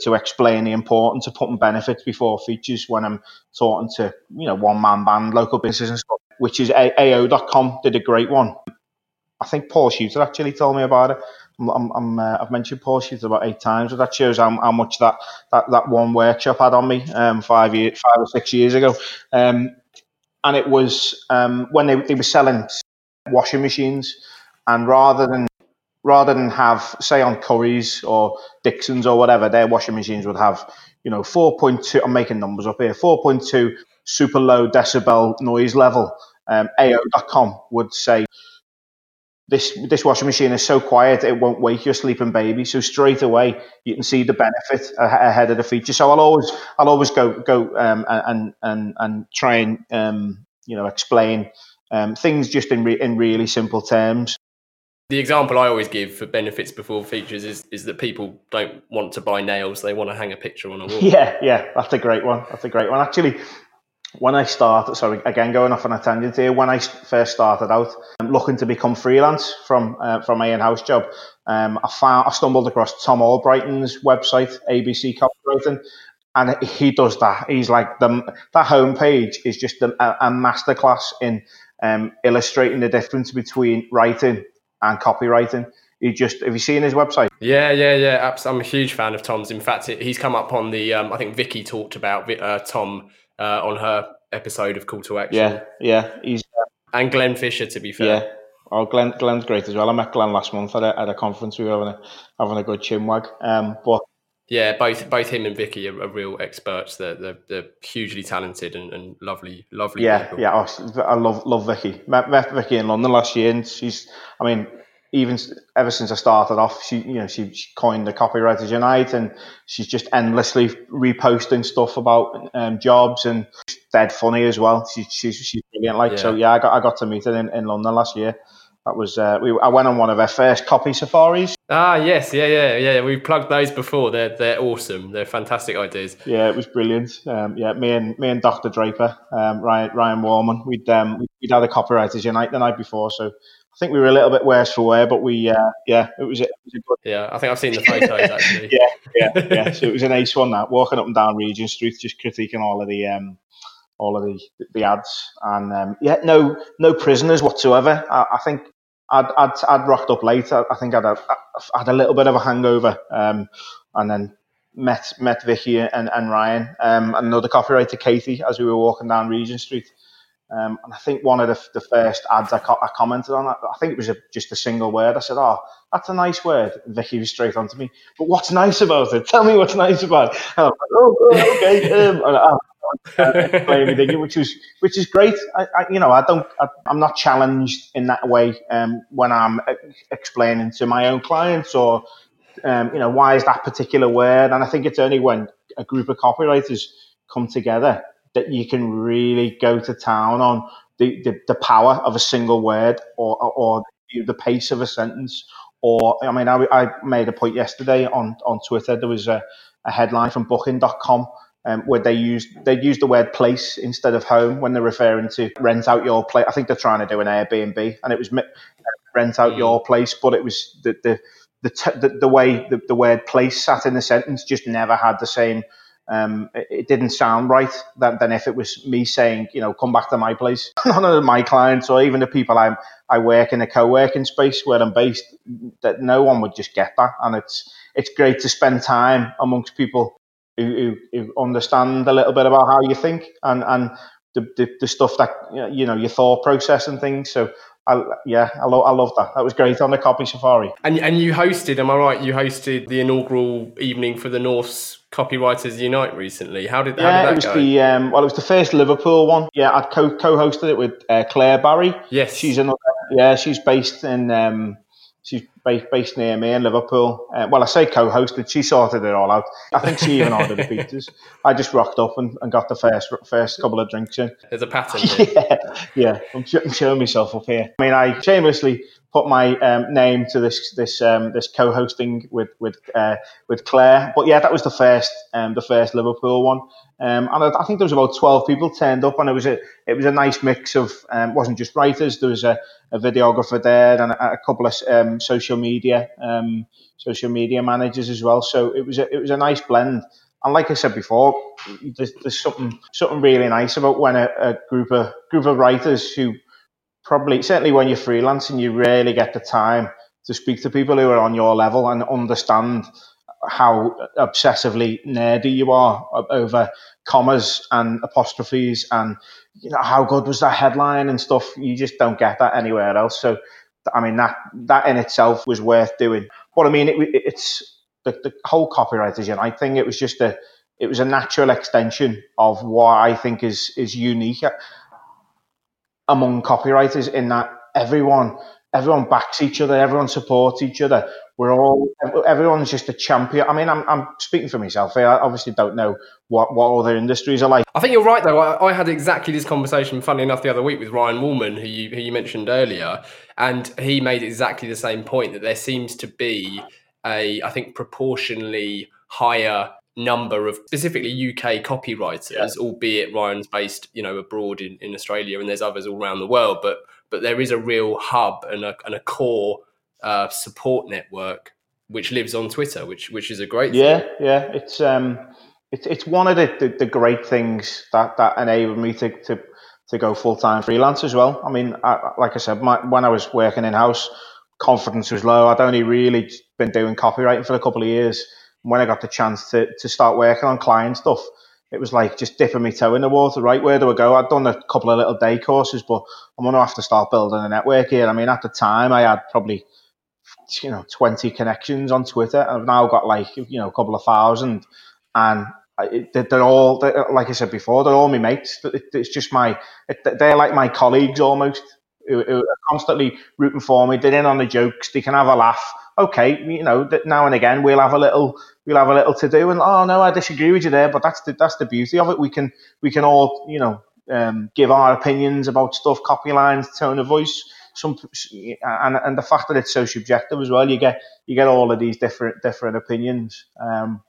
to explain the importance of putting benefits before features when I'm talking to you know one man band local businesses and stuff, which is A O dot com did a great one. I think Paul Shooter actually told me about it. I'm, I'm, uh, I've mentioned Paul Shooter about eight times, but that shows how, how much that, that, that one workshop had on me um, five year, five or six years ago. Um, and it was um, when they, they were selling washing machines, and rather than rather than have, say, on Curry's or Dixon's or whatever, their washing machines would have, you know, four point two, I'm making numbers up here, four point two super low decibel noise level. Um, A O dot com would say, This this washing machine is so quiet it won't wake your sleeping baby. So straight away you can see the benefit ahead of the feature. So I'll always I'll always go go um, and and and try and um, you know explain um, things just in re- in really simple terms. The example I always give for benefits before features is is that people don't want to buy nails; they want to hang a picture on a wall. Yeah, yeah, that's a great one. That's a great one. Actually, when I started, sorry, again, going off on a tangent here, when I first started out um, looking to become freelance from uh, from my in-house job, um, I found I stumbled across Tom Albrighton's website, A B C Copywriting, and he does that. He's like, the, that homepage is just a, a masterclass in um, illustrating the difference between writing and copywriting. He just, have you seen his website? Yeah, yeah, yeah. I'm a huge fan of Tom's. In fact, he's come up on the, um, I think Vicky talked about uh, Tom Uh, on her episode of Call to Action. Yeah, yeah. He's, uh, and Glenn Fisher, to be fair. Yeah. Oh, Glenn, Glenn's great as well. I met Glenn last month at a, at a conference. We were having a, having a good chinwag. Um, but yeah, both both him and Vicky are, are real experts. They're, they're, they're hugely talented and, and lovely, lovely yeah, people. Yeah, yeah. I love love Vicky. Met, met Vicky in London last year, and she's, I mean, even ever since I started off, she you know she, she coined the Copywriters United, and she's just endlessly reposting stuff about um, jobs, and dead funny as well. She, she, she's brilliant. Like yeah. so, yeah. I got I got to meet her in, in London last year. That was uh, we. I went on one of her first copy safaris. Ah yes, yeah, yeah, yeah. We've plugged those before. They're they're awesome. They're fantastic ideas. Yeah, it was brilliant. Um, yeah, me and me and Doctor Draper, um, Ryan Ryan Warman. We'd um, we'd had a Copywriters Unite the night before, so I think we were a little bit worse for wear, but we, uh, yeah, it was, it was a good. Yeah, I think I've seen the photos actually. yeah, yeah, yeah. So it was an ace one that, walking up and down Regent Street, just critiquing all of the, um, all of the, the ads, and um, yeah, no, no prisoners whatsoever. I, I think I'd, I'd, I'd rocked up late. I, I think I'd, I'd had a little bit of a hangover, um, and then met met Vicky and and Ryan, um, and another copywriter, Katie, as we were walking down Regent Street. Um, and I think one of the, the first ads I, co- I commented on, I, I think it was a, just a single word. I said, oh, that's a nice word. And Vicky was straight on to me, but what's nice about it? Tell me what's nice about it. And I'm like, oh, oh okay. Um, and I, uh, which was, which is great. I, I, you know, I don't, I, I'm not challenged in that way um, when I'm explaining to my own clients or, um, you know, why is that particular word? And I think it's only when a group of copywriters come together that you can really go to town on the, the, the power of a single word or, or or the pace of a sentence. Or, I mean, I, I made a point yesterday on, on Twitter. There was a, a headline from Booking dot com um, where they used they used the word place instead of home when they're referring to rent out your place. I think they're trying to do an Airbnb, and it was rent out your place, but it was the the the t- the, the way the, the word place sat in the sentence just never had the same. Um, it didn't sound right than, than if it was me saying, you know, come back to my place. None of my clients or even the people I'm, I work in a co-working space where I'm based, that no one would just get that. And it's it's great to spend time amongst people who, who, who understand a little bit about how you think and, and the, the, the stuff that, you know, your thought process and things. So, I, yeah, I, lo- I love that. That was great on the Copy Safari. And and you hosted, am I right, you hosted the inaugural evening for the North's Copywriters Unite recently. How did, how yeah, did that it was go? The, um, well, it was the first Liverpool one. Yeah, I'd co- co-hosted it with uh, Claire Barry. Yes. She's another, yeah, she's based in, um, she's ba- based near me in Liverpool. Uh, well, I say co-hosted, she sorted it all out. I think she even ordered the pizzas. I just rocked up and, and got the first first couple of drinks in. There's a pattern here. yeah, yeah, I'm, sh- I'm showing myself up here. I mean, I shamelessly put my um, name to this this um, this co-hosting with with uh, with Claire. But yeah, that was the first um, the first Liverpool one, um, and I, I think there was about twelve people turned up, and it was a it was a nice mix of um, wasn't just writers. There was a, a videographer there and a, a couple of um, social media um, social media managers as well. So it was a, it was a nice blend. And like I said before, there's, there's something something really nice about when a, a group of group of writers who probably, certainly when you're freelancing, you really get the time to speak to people who are on your level and understand how obsessively nerdy you are over commas and apostrophes and, you know, how good was that headline and stuff. You just don't get that anywhere else. So, I mean, that that in itself was worth doing. But I mean, it, it's the, the whole Copywriters United thing. It was just a, it was a natural extension of what I think is is unique among copywriters, in that everyone everyone backs each other, everyone supports each other. We're all, everyone's just a champion. I mean, I'm I'm speaking for myself here. I obviously don't know what, what other industries are like. I think you're right, though. I, I had exactly this conversation, funnily enough, the other week with Ryan Woolman, who you, who you mentioned earlier, and he made exactly the same point, that there seems to be a, I think, proportionally higher number of specifically U K copywriters, yeah. albeit Ryan's based, you know, abroad in, in Australia, and there's others all around the world, but but there is a real hub and a and a core uh, support network which lives on Twitter, which which is a great yeah, thing. Yeah, yeah. It's um it's it's one of the, the, the great things that, that enabled me to, to, to go full time freelance as well. I mean, I, like I said, my, when I was working in house, confidence was low. I'd only really been doing copywriting for a couple of years. When I got the chance to, to start working on client stuff, it was like just dipping my toe in the water. Right, where do I go? I'd done a couple of little day courses, but I'm going to have to start building a network here. I mean, at the time, I had probably, you know, twenty connections on Twitter. I've now got like, you know, a couple of thousand. And they're all, they're, like I said before, they're all my mates. It's just my, they're like my colleagues almost, who are constantly rooting for me. They're in on the jokes. They can have a laugh. Okay, you know, now and again we'll have a little, we'll have a little to do, and oh no, I disagree with you there, but that's the that's the beauty of it. We can we can all, you know, um, give our opinions about stuff, copy lines, tone of voice, some, and and the fact that it's so subjective as well. You get you get all of these different different opinions, um,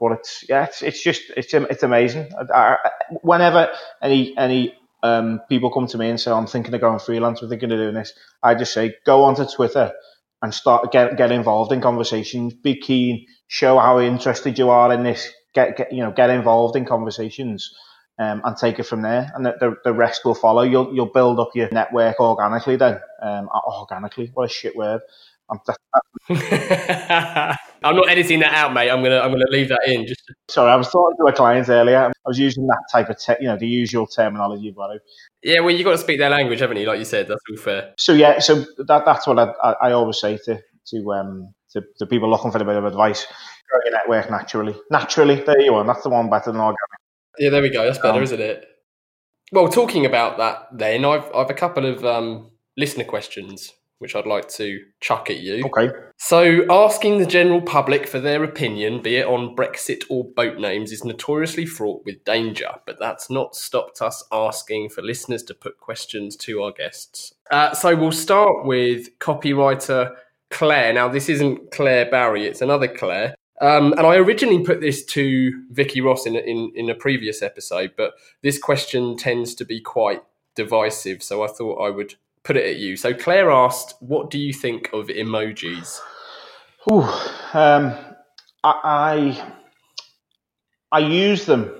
but it's yeah, it's, it's just it's it's amazing. I, I, whenever any any. Um, people come to me and say, I'm thinking of going freelance, I'm thinking of doing this, I just say, go onto Twitter and start get get involved in conversations. Be keen, show how interested you are in this. Get, get you know, get involved in conversations, um, and take it from there. And the, the the rest will follow. You'll you'll build up your network organically. Then, um, organically, what a shit word. I'm, I'm not editing that out, mate. I'm gonna I'm gonna leave that in. Just to... Sorry, I was talking to a client earlier. I was using that type of te- you know, the usual terminology, but yeah, well, you got to speak their language, haven't you? Like you said, that's all fair. So yeah, so that that's what I I, I always say to to um to, to people looking for a bit of advice. Grow your network naturally. Naturally, there you are. That's the one, better than organic. Yeah, there we go. That's better, um, isn't it? Well, talking about that, then I've I've a couple of um listener questions, which I'd like to chuck at you. Okay. So asking the general public for their opinion, be it on Brexit or boat names, is notoriously fraught with danger, but that's not stopped us asking for listeners to put questions to our guests. Uh, so we'll start with copywriter Claire. Now, this isn't Claire Barry, it's another Claire. Um, and I originally put this to Vicky Ross in, in, in a previous episode, but this question tends to be quite divisive, so I thought I would put it at you. So Claire asked, what do you think of emojis? Ooh, um, I, I I use them.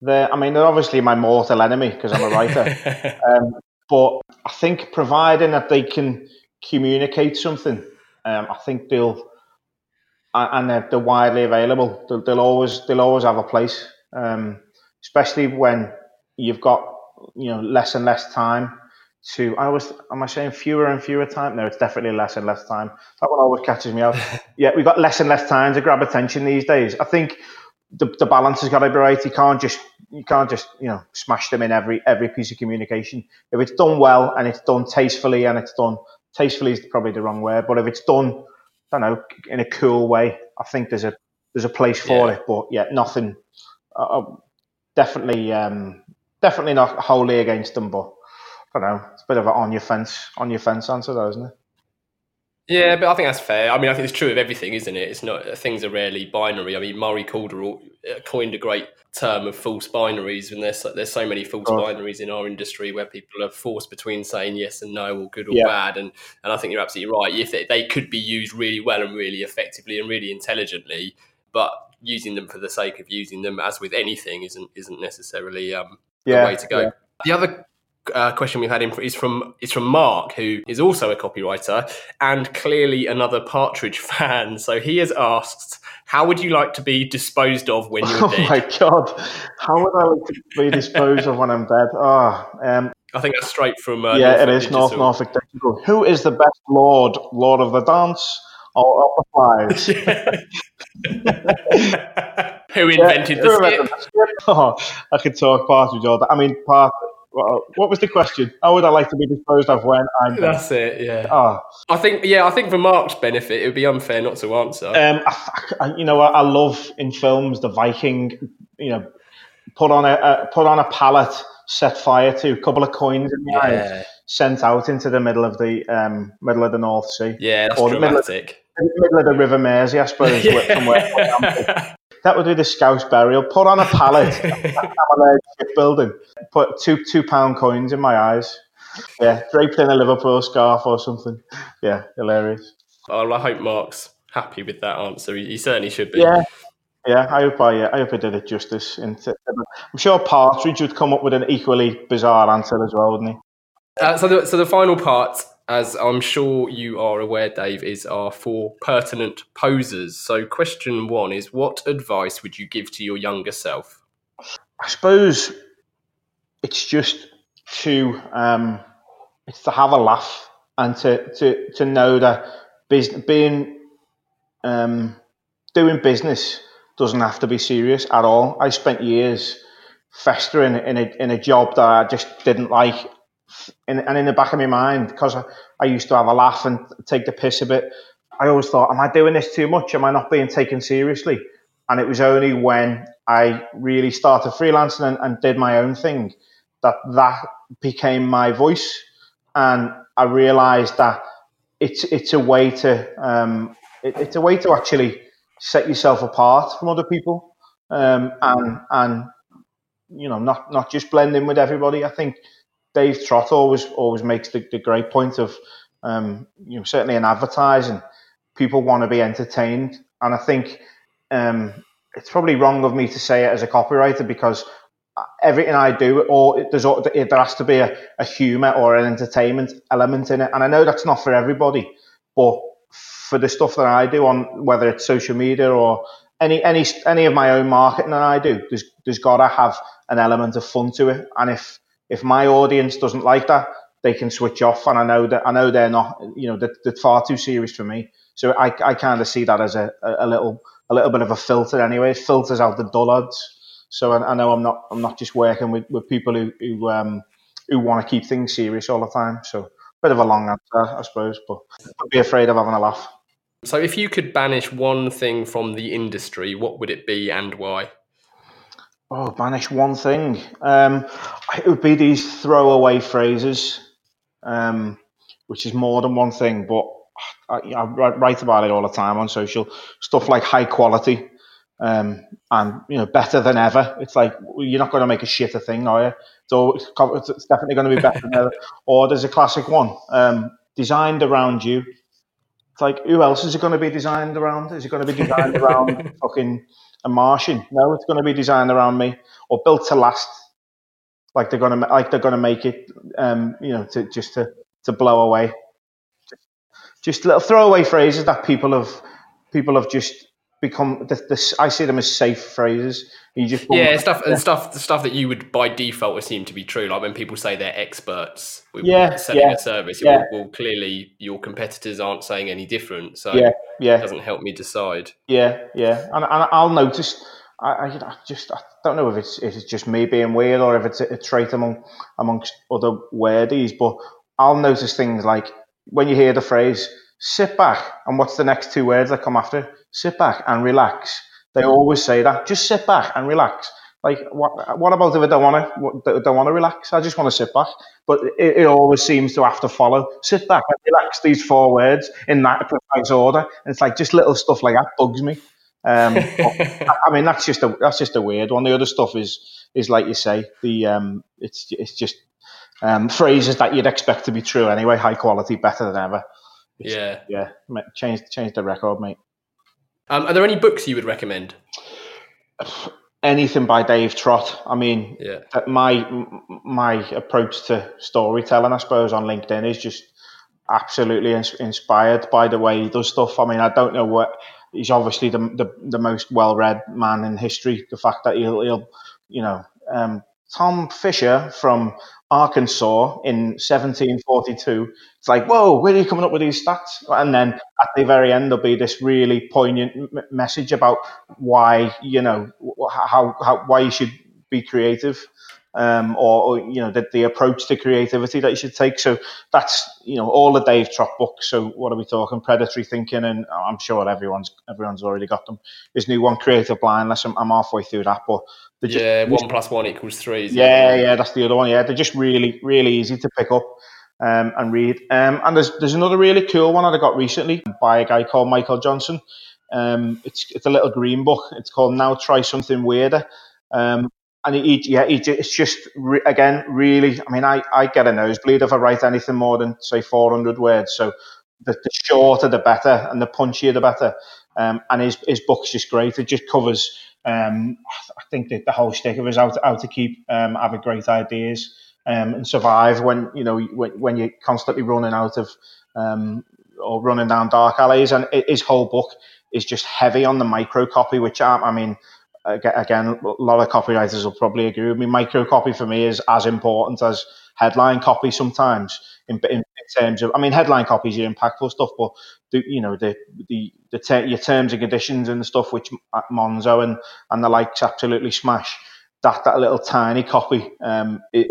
They're, I mean, they're obviously my mortal enemy because I'm a writer. um, but I think providing that they can communicate something, um, I think they'll, and they're, they're widely available. They'll, they'll always they'll always have a place, um, especially when you've got, you know, less and less time. To I was am I saying fewer and fewer time? No, it's definitely less and less time. That one always catches me out. Yeah, we've got less and less time to grab attention these days. I think the the balance has got to be right. You can't just you can't just you know smash them in every every piece of communication. If it's done well and it's done tastefully and it's done tastefully is probably the wrong word, but if it's done, I don't know, in a cool way, I think there's a there's a place for yeah. it. But yeah, nothing. Uh, definitely, um, definitely not wholly against them, but. I don't know. It's a bit of an on your fence, on your fence answer, though, isn't it? Yeah, but I think that's fair. I mean, I think it's true of everything, isn't it? It's not, things are rarely binary. I mean, Murray Calder coined a great term of false binaries, and there's so, there's so many false oh. binaries in our industry where people are forced between saying yes and no, or good or yeah. bad. And and I think you're absolutely right. If they, they could be used really well and really effectively and really intelligently, but using them for the sake of using them, as with anything, isn't isn't necessarily um, yeah, the way to go. Yeah. The other Uh, question we've had in is from is from Mark, who is also a copywriter and clearly another Partridge fan. So he has asked, how would you like to be disposed of when you're oh dead? Oh my God, how would I like to be disposed of when I'm dead? Ah, oh, um, I think that's straight from uh, yeah, Norfolk it is Digital. North Norfolk Digital. Who is the best lord? Lord of the dance or of the flies? Who invented yeah, the, who skip? the skip? Oh, I could talk Partridge all day. I mean, Partridge. Well, what was the question? How would I like to be disposed of when I'm dead? That's it, yeah. Oh. I think, yeah, I think for Mark's benefit, it would be unfair not to answer. Um, I, I, you know, I, I love in films the Viking, you know, put on a, a put on a pallet, set fire to a couple of coins in the yeah. eyes, sent out into the middle of the um, middle of the North Sea. Yeah, that's or dramatic. The middle, of, the middle of the River Mersey, I suppose. yeah. from where, from where That would be the Scouse burial. Put on a pallet, shipbuilding. Put two two pound coins in my eyes. Yeah, draped in a Liverpool scarf or something. Yeah, hilarious. Well, I hope Mark's happy with that answer. He certainly should be. Yeah, yeah. I hope I, I hope I did it justice. Into, I'm sure Partridge would come up with an equally bizarre answer as well, wouldn't he? Uh, so, the, so the final part, as I'm sure you are aware, Dave, is our four pertinent poses. So question one is, what advice would you give to your younger self? I suppose it's just to um, it's to have a laugh and to to, to know that business, being um, doing business doesn't have to be serious at all. I spent years festering in a in a job that I just didn't like. In, and in the back of my mind, because I, I used to have a laugh and take the piss a bit, I always thought, am I doing this too much? Am I not being taken seriously? And it was only when I really started freelancing and, and did my own thing that that became my voice. And I realised that it's it's a way to um, it, it's a way to actually set yourself apart from other people, um, and and you know not not just blend in with everybody. I think Dave Trott always always makes the, the great point of, um, you know, certainly in advertising, people want to be entertained. And I think um, it's probably wrong of me to say it as a copywriter, because everything I do, or there's there has to be a, a humour or an entertainment element in it. And I know that's not for everybody, but for the stuff that I do on, whether it's social media or any any any of my own marketing that I do, there's there's got to have an element of fun to it. And if If my audience doesn't like that, they can switch off, and I know that I know they're not, you know, they're, they're far too serious for me. So I, I kind of see that as a, a little, a little bit of a filter, anyway. It filters out the dullards. So I, I know I'm not, I'm not just working with, with people who, who, um, who want to keep things serious all the time. So a bit of a long answer, I suppose, but don't be afraid of having a laugh. So if you could banish one thing from the industry, what would it be and why? Oh, banish one thing. Um, it would be these throwaway phrases, um, which is more than one thing, but I, I write about it all the time on social. Stuff like high quality, um, and you know, better than ever. It's like, you're not going to make a shitter thing, are you? So it's, it's definitely going to be better than ever. Or there's a classic one, um, designed around you. It's like, who else is it going to be designed around? Is it going to be designed around fucking a Martian? No, it's going to be designed around me. Or built to last, like they're going to like they're going to make it, um, you know, to just to, to blow away. Just little throwaway phrases that people have people have just become. The, the, I see them as safe phrases. You just yeah, stuff and stuff the stuff that you would by default assume to be true. Like when people say they're experts, we yeah, selling yeah, a service. Yeah. Well, clearly your competitors aren't saying any different. So. Yeah. Yeah, it doesn't help me decide. Yeah, yeah, and, and I'll notice. I, I, I just I don't know if it's if it's just me being weird or if it's a, a trait among amongst other wordies, but I'll notice things like when you hear the phrase "sit back" and what's the next two words that come after? Sit back and relax. They always say that. Just sit back and relax. Like, what, what about if I don't want to don't want to relax? I just want to sit back. But it, it always seems to have to follow. Sit back and relax, these four words in that precise order. And it's like just little stuff like that bugs me. Um, I mean, that's just a that's just a weird one. The other stuff is is like you say, the um, it's it's just um, phrases that you'd expect to be true anyway. High quality, better than ever. It's, yeah, yeah. Change change the record, mate. Um, are there any books you would recommend? Anything by Dave Trott. I mean, yeah. my my approach to storytelling, I suppose, on LinkedIn is just absolutely ins- inspired by the way he does stuff. I mean, I don't know what he's obviously the the, the most well-read man in history. The fact that he'll, he'll you know, um, Tom Fisher from Arkansas in seventeen forty-two. It's like, whoa, where are you coming up with these stats? And then at the very end, there'll be this really poignant m- message about why, you know, how, how why you should be creative, um, or, or you know, the, the approach to creativity that you should take. So that's, you know, all the Dave Trott books. So what are we talking? Predatory Thinking, and I'm sure everyone's everyone's already got them. His new one, Creative Blindness. I'm, I'm halfway through that, but just, yeah, one plus one equals three. Yeah, it? yeah, that's the other one. Yeah, they're just really, really easy to pick up um, and read. Um, and there's there's another really cool one that I got recently by a guy called Michael Johnson. Um, it's it's a little green book. It's called Now Try Something Weirder. Um, and he, he, yeah, he, it's just re- again really. I mean, I, I get a nosebleed if I write anything more than say four hundred words. So the, the shorter the better, and the punchier the better. Um, and his his book's just great. It just covers. Um, I think that the whole shtick of it is how to, how to keep um, having great ideas um, and survive when you know when, when you're constantly running out of um, or running down dark alleys. And his whole book is just heavy on the micro copy, which I, I mean, again, a lot of copywriters will probably agree with me. Micro copy for me is as important as headline copy sometimes. In, in, in terms of, I mean, headline copies are impactful stuff, but the, you know the the, the ter- your terms and conditions and the stuff which Monzo and, and the likes absolutely smash. That that little tiny copy um, is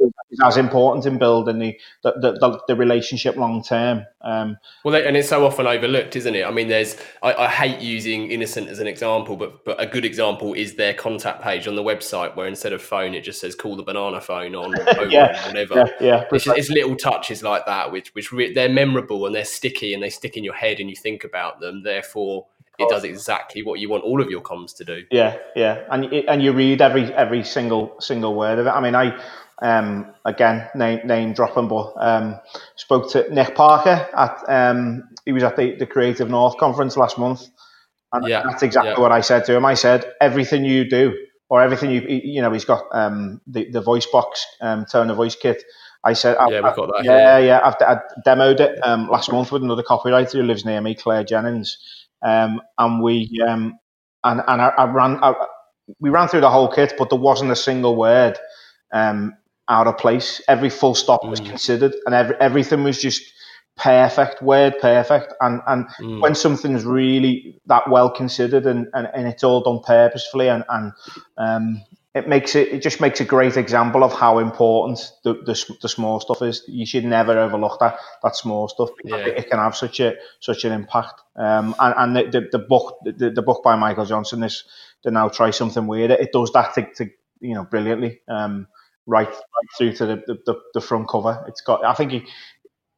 as important in building the the, the, the relationship long term. Um, well, and it's so often overlooked, isn't it? I mean, there's I, I hate using Innocent as an example, but but a good example is their contact page on the website, where instead of phone, it just says call the banana phone on yeah, whatever. Yeah, yeah. It's, it's little touches like that, which which re- they're memorable and they're sticky and they stick in your head and you think about them. Therefore, it does exactly what you want all of your comms to do. Yeah, yeah, and and you read every every single single word of it. I mean, I um, again name name dropping, but um, spoke to Nick Parker at um, he was at the, the Creative North conference last month, and yeah, that's exactly yeah. what I said to him. I said everything you do or everything you you know he's got um, the the Voice Box um, tone of voice kit. I said, I've, yeah, we've got that. Yeah, yeah, yeah. I've I demoed it um, last month with another copywriter who lives near me, Claire Jennings. Um, and we um, and and I, I ran I, we ran through the whole kit, but there wasn't a single word um, out of place. Every full stop was mm. considered, and every, everything was just perfect, word perfect. And and mm. when something's really that well considered, and, and, and it's all done purposefully, and and um, it makes it it just makes a great example of how important the the, the small stuff is. You should never overlook that that small stuff because yeah. it, it can have such a such an impact. Um, and, and the, the, the book, the, the book by Michael Johnson, this the Now Try Something Weird. It does that to, to you know brilliantly, um, right, right through to the, the, the front cover. It's got, I think he,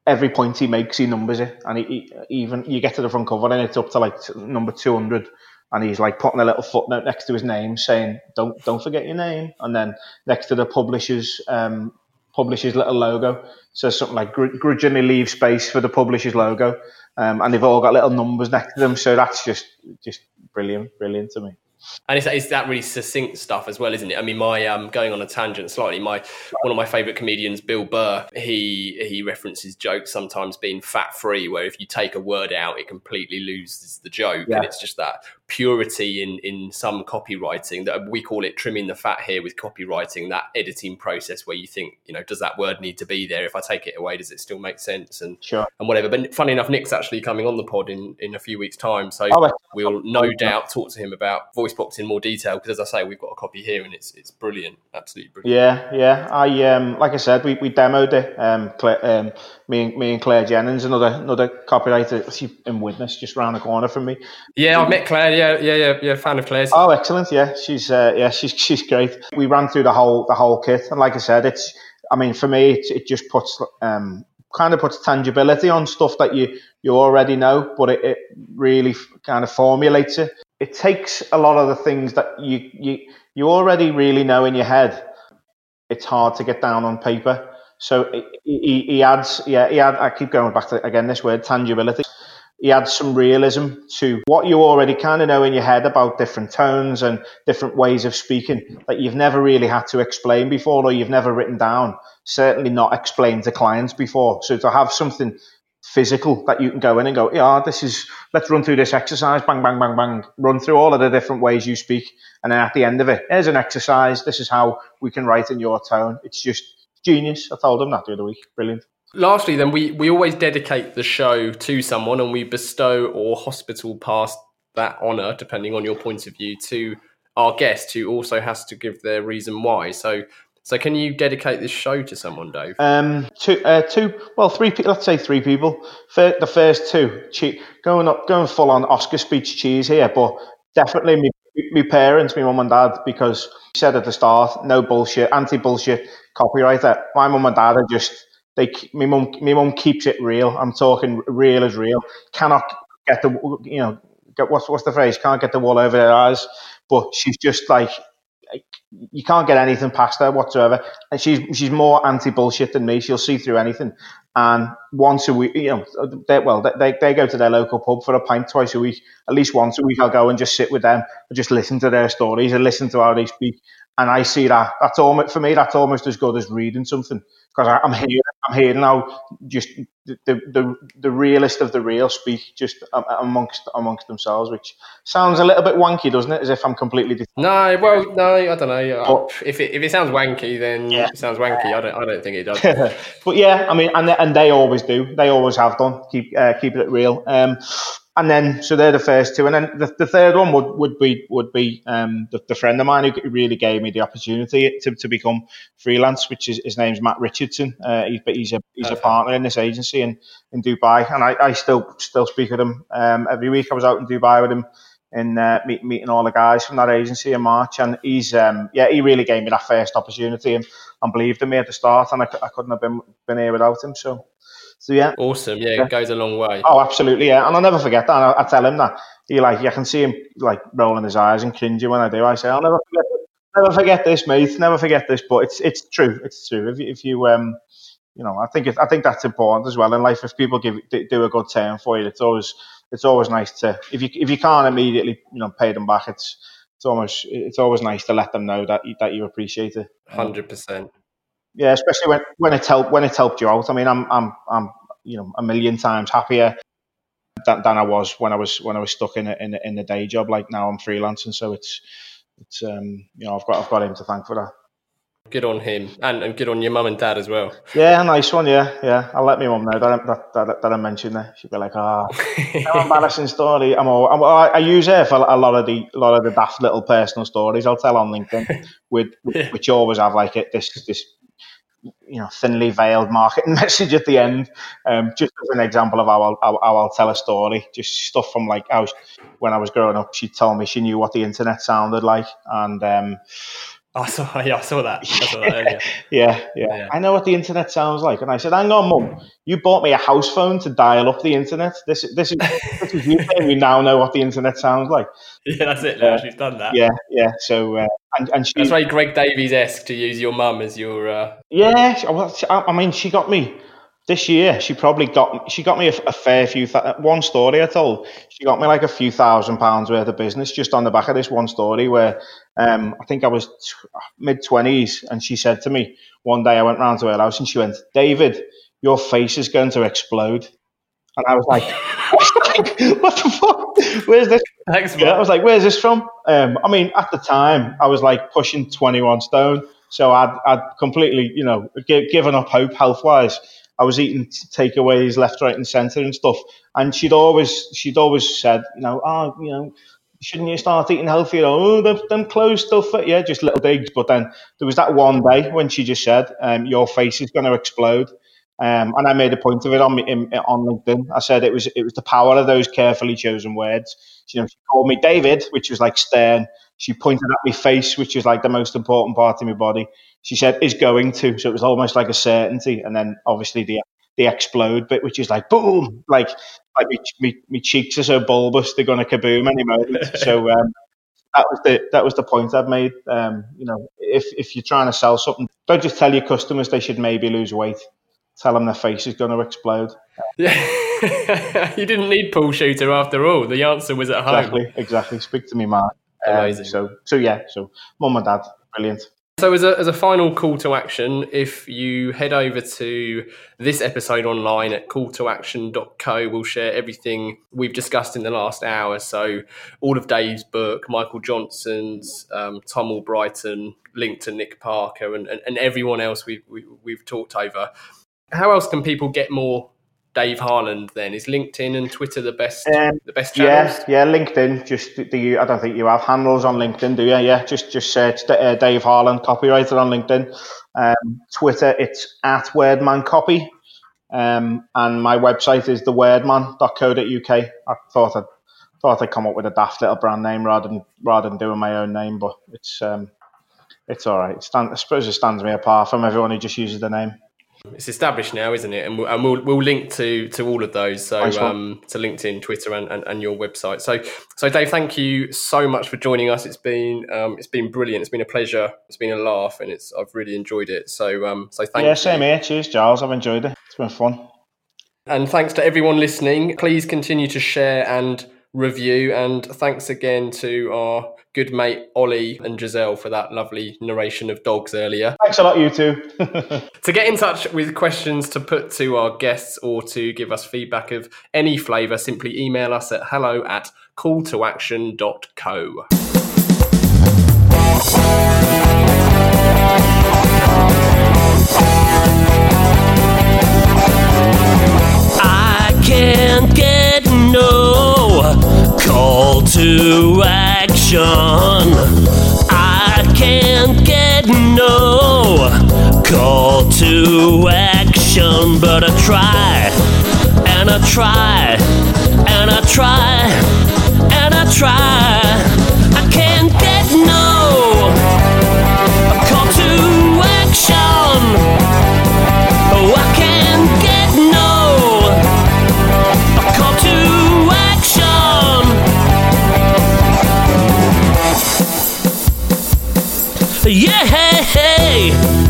every point he makes, he numbers it, and he, he, even you get to the front cover and it's up to like number two hundred, and he's like putting a little footnote next to his name saying don't don't forget your name, and then next to the publisher's um, publisher's little logo says something like Gr- grudgingly leave space for the publisher's logo. Um, and they've all got little numbers next to them, so that's just just brilliant, brilliant to me. And it's, it's that really succinct stuff as well, isn't it? I mean, my um, going on a tangent slightly, my one of my favourite comedians, Bill Burr, he he references jokes sometimes being fat-free, where if you take a word out, it completely loses the joke, yeah. and it's just that purity in in some copywriting that we call it trimming the fat here with copywriting, that editing process where you think, you know, does that word need to be there? If I take it away, does it still make sense? And sure. and whatever. But funny enough, Nick's actually coming on the pod in in a few weeks' time, so oh, we'll no oh, doubt talk to him about Voice Box in more detail, because as I say, we've got a copy here and it's it's brilliant, absolutely brilliant. Yeah, yeah. I um like I said, we, we demoed it. Um, Claire, um, me and me and Claire Jennings, another another copywriter in Widnes, just round the corner from me. Yeah, I've met Claire. Yeah. yeah, yeah, yeah, yeah. Fan of Claire's. Oh, excellent. Yeah, she's uh, yeah, she's she's great. We ran through the whole the whole kit, and like I said, it's. I mean, for me, it, it just puts um kind of puts tangibility on stuff that you you already know, but it, it really kind of formulates it. It takes a lot of the things that you you you already really know in your head. It's hard to get down on paper. So he, he adds, yeah, he adds, I keep going back to, again, this word, tangibility. He adds some realism to what you already kind of know in your head about different tones and different ways of speaking that you've never really had to explain before, or you've never written down, certainly not explained to clients before. So to have something physical that you can go in and go, yeah, this is, let's run through this exercise, bang, bang, bang, bang, run through all of the different ways you speak. And then at the end of it, here's an exercise. This is how we can write in your tone. It's just, genius. I told him that the other week. Brilliant. Lastly, then, we, we always dedicate the show to someone, and we bestow or hospital pass that honour, depending on your point of view, to our guest, who also has to give their reason why. So so can you dedicate this show to someone, Dave? Um, two, uh, two, well, three people, let's say three people. First, the first two, che- going up, going full on Oscar speech cheese here, but definitely me, me parents, me mum and dad, because he said at the start, no bullshit, anti-bullshit, copywriter. My mum and dad are just, they, my mum, my mum keeps it real. I'm talking real as real. Cannot get the, you know, get, what's what's the phrase? Can't get the wool over their eyes. But she's just like, you can't get anything past her whatsoever. And she's she's more anti-bullshit than me. She'll see through anything. And once a week, you know, they, well, they they go to their local pub for a pint twice a week. At least once a week, I'll go and just sit with them and just listen to their stories and listen to how they speak. And I see that. That's almost, for me, that's almost as good as reading something, because I'm hearing, I'm hearing now just the, the the realest of the real speak just amongst amongst themselves, which sounds a little bit wanky, doesn't it? As if I'm completely different. No, well, no, I don't know. But, if it if it sounds wanky, then yeah. It sounds wanky. I don't I don't think it does. But yeah, I mean, and they, and they always do. They always have done. Keep uh, keep it real. Um, And then, so they're the first two, and then the, the third one would, would be would be um, the, the friend of mine who really gave me the opportunity to, to become freelance. Which is, his name's Matt Richardson. Uh, he's he's a he's okay. a partner in this agency in, in Dubai, and I, I still still speak with him um, every week. I was out in Dubai with him and uh, meet, meeting all the guys from that agency in March, and he's um, yeah he really gave me that first opportunity and, and believed in me at the start, and I, I couldn't have been been here without him. So. So, yeah. Awesome. Yeah, yeah, it goes a long way. Oh, absolutely. Yeah. And I'll never forget that. And I, I tell him that. He like, you can see him like rolling his eyes and cringing when I do. I say, I'll never forget this, never forget this mate. Never forget this. But it's it's true. It's true. If you, if you um, you know, I think if, I think that's important as well in life. If people give do a good turn for you, it's always it's always nice to, if you if you can't immediately, you know, pay them back, it's it's almost it's always nice to let them know that you, that you appreciate it. one hundred percent. Yeah, especially when, when it's helped when it's helped you out. I mean, I'm I'm I'm you know a million times happier than, than I was when I was when I was stuck in a, in a, in the day job. Like now I'm freelancing, so it's it's um you know I've got I've got him to thank for that. Good on him, and, and good on your mum and dad as well. Yeah, nice one. Yeah, yeah. I'll let my mum know that that that, that I mentioned that. She'll be like, ah, oh, embarrassing story. I'm all, I'm, I use her for a lot of the a lot of the daft little personal stories I'll tell on LinkedIn, with yeah. which always have like it this this. you know, thinly veiled marketing message at the end, um, just as an example of how I'll, how, how I'll tell a story, just stuff from like how, when I was growing up, she told me she knew what the internet sounded like, and um, I saw, yeah, I saw that, I saw that earlier. yeah, yeah, yeah, I know what the internet sounds like, and I said, hang on, Mum, you bought me a house phone to dial up the internet, this, this is, this is you saying we now know what the internet sounds like. Yeah, that's it, uh, she's done that. Yeah, yeah, so... Uh, And, and she, that's very Greg Davies-esque to use your mum as your. Uh... Yeah, I mean, she got me this year. She probably got she got me a, a fair few. Th- one story I told, she got me like a few thousand pounds worth of business just on the back of this one story. Where um, I think I was t- mid twenties, and she said to me one day, I went round to her house and she went, "David, your face is going to explode," and I was like, "What the fuck? Where's this?" Thanks, yeah, I was like, "Where's this from?" Um, I mean, at the time, I was like pushing twenty-one stone, so I'd I'd completely, you know, g- given up hope health-wise. I was eating takeaways left, right, and centre and stuff. And she'd always she'd always said, you know, "Oh, you know, shouldn't you start eating healthier? Oh, them, them clothes still fit, yeah, just little digs." But then there was that one day when she just said, um, "Your face is going to explode," Um, and I made a point of it on in, on LinkedIn. I said it was it was the power of those carefully chosen words. You know, she called me David, which was like stern. She pointed at my face, which was like the most important part of my body. She said, is going to. So it was almost like a certainty. And then obviously the the explode bit, which is like, boom, like, like me, me, me cheeks are so bulbous, they're going to kaboom any moment. So um, that was the that was the point I've made. Um, you know, if, if you're trying to sell something, don't just tell your customers they should maybe lose weight. Tell them their face is going to explode. Yeah. You didn't need Paul Shooter after all. The answer was at home. Exactly, exactly. Speak to me, Mark. Amazing. Um, so, so yeah, so mum and dad, brilliant. So as a, as a final call to action, if you head over to this episode online at call to action dot co, we'll share everything we've discussed in the last hour. So all of Dave's book, Michael Johnson's, um, Tom Albrighton, linked to Nick Parker and, and, and everyone else we've, we, we've talked over. How else can people get more Dave Haaland then? Is LinkedIn and Twitter the best um, the best channels? Yeah, yeah, LinkedIn. Just do you? I don't think you have handles on LinkedIn, do you? Yeah, just just search uh, Dave Haaland, copywriter on LinkedIn. Um, Twitter, it's at wordmancopy. Um, and my website is the wordman dot co dot uk. I thought I'd, thought I'd come up with a daft little brand name rather than, rather than doing my own name, but it's um, it's all right. It stand, I suppose it stands me apart from everyone who just uses the name. It's established now, isn't it? And we'll and we'll, we'll link to, to all of those. So um, to LinkedIn, Twitter, and, and, and your website. So so Dave, thank you so much for joining us. It's been um, it's been brilliant. It's been a pleasure. It's been a laugh, and it's I've really enjoyed it. So um so thank you. Yeah, same here. Cheers, Giles. I've enjoyed it. It's been fun. And thanks to everyone listening. Please continue to share and review. And thanks again to our good mate Ollie and Giselle for that lovely narration of dogs earlier. Thanks a lot, you two. To get in touch with questions to put to our guests or to give us feedback of any flavour, simply email us at hello at call to action dot co. I can't get no call to action. I can't get no call to action, but I try, and I try, and I try, and I try. I can't get no call to action. Oh, I can't get no call to action. Yeah, hey, hey.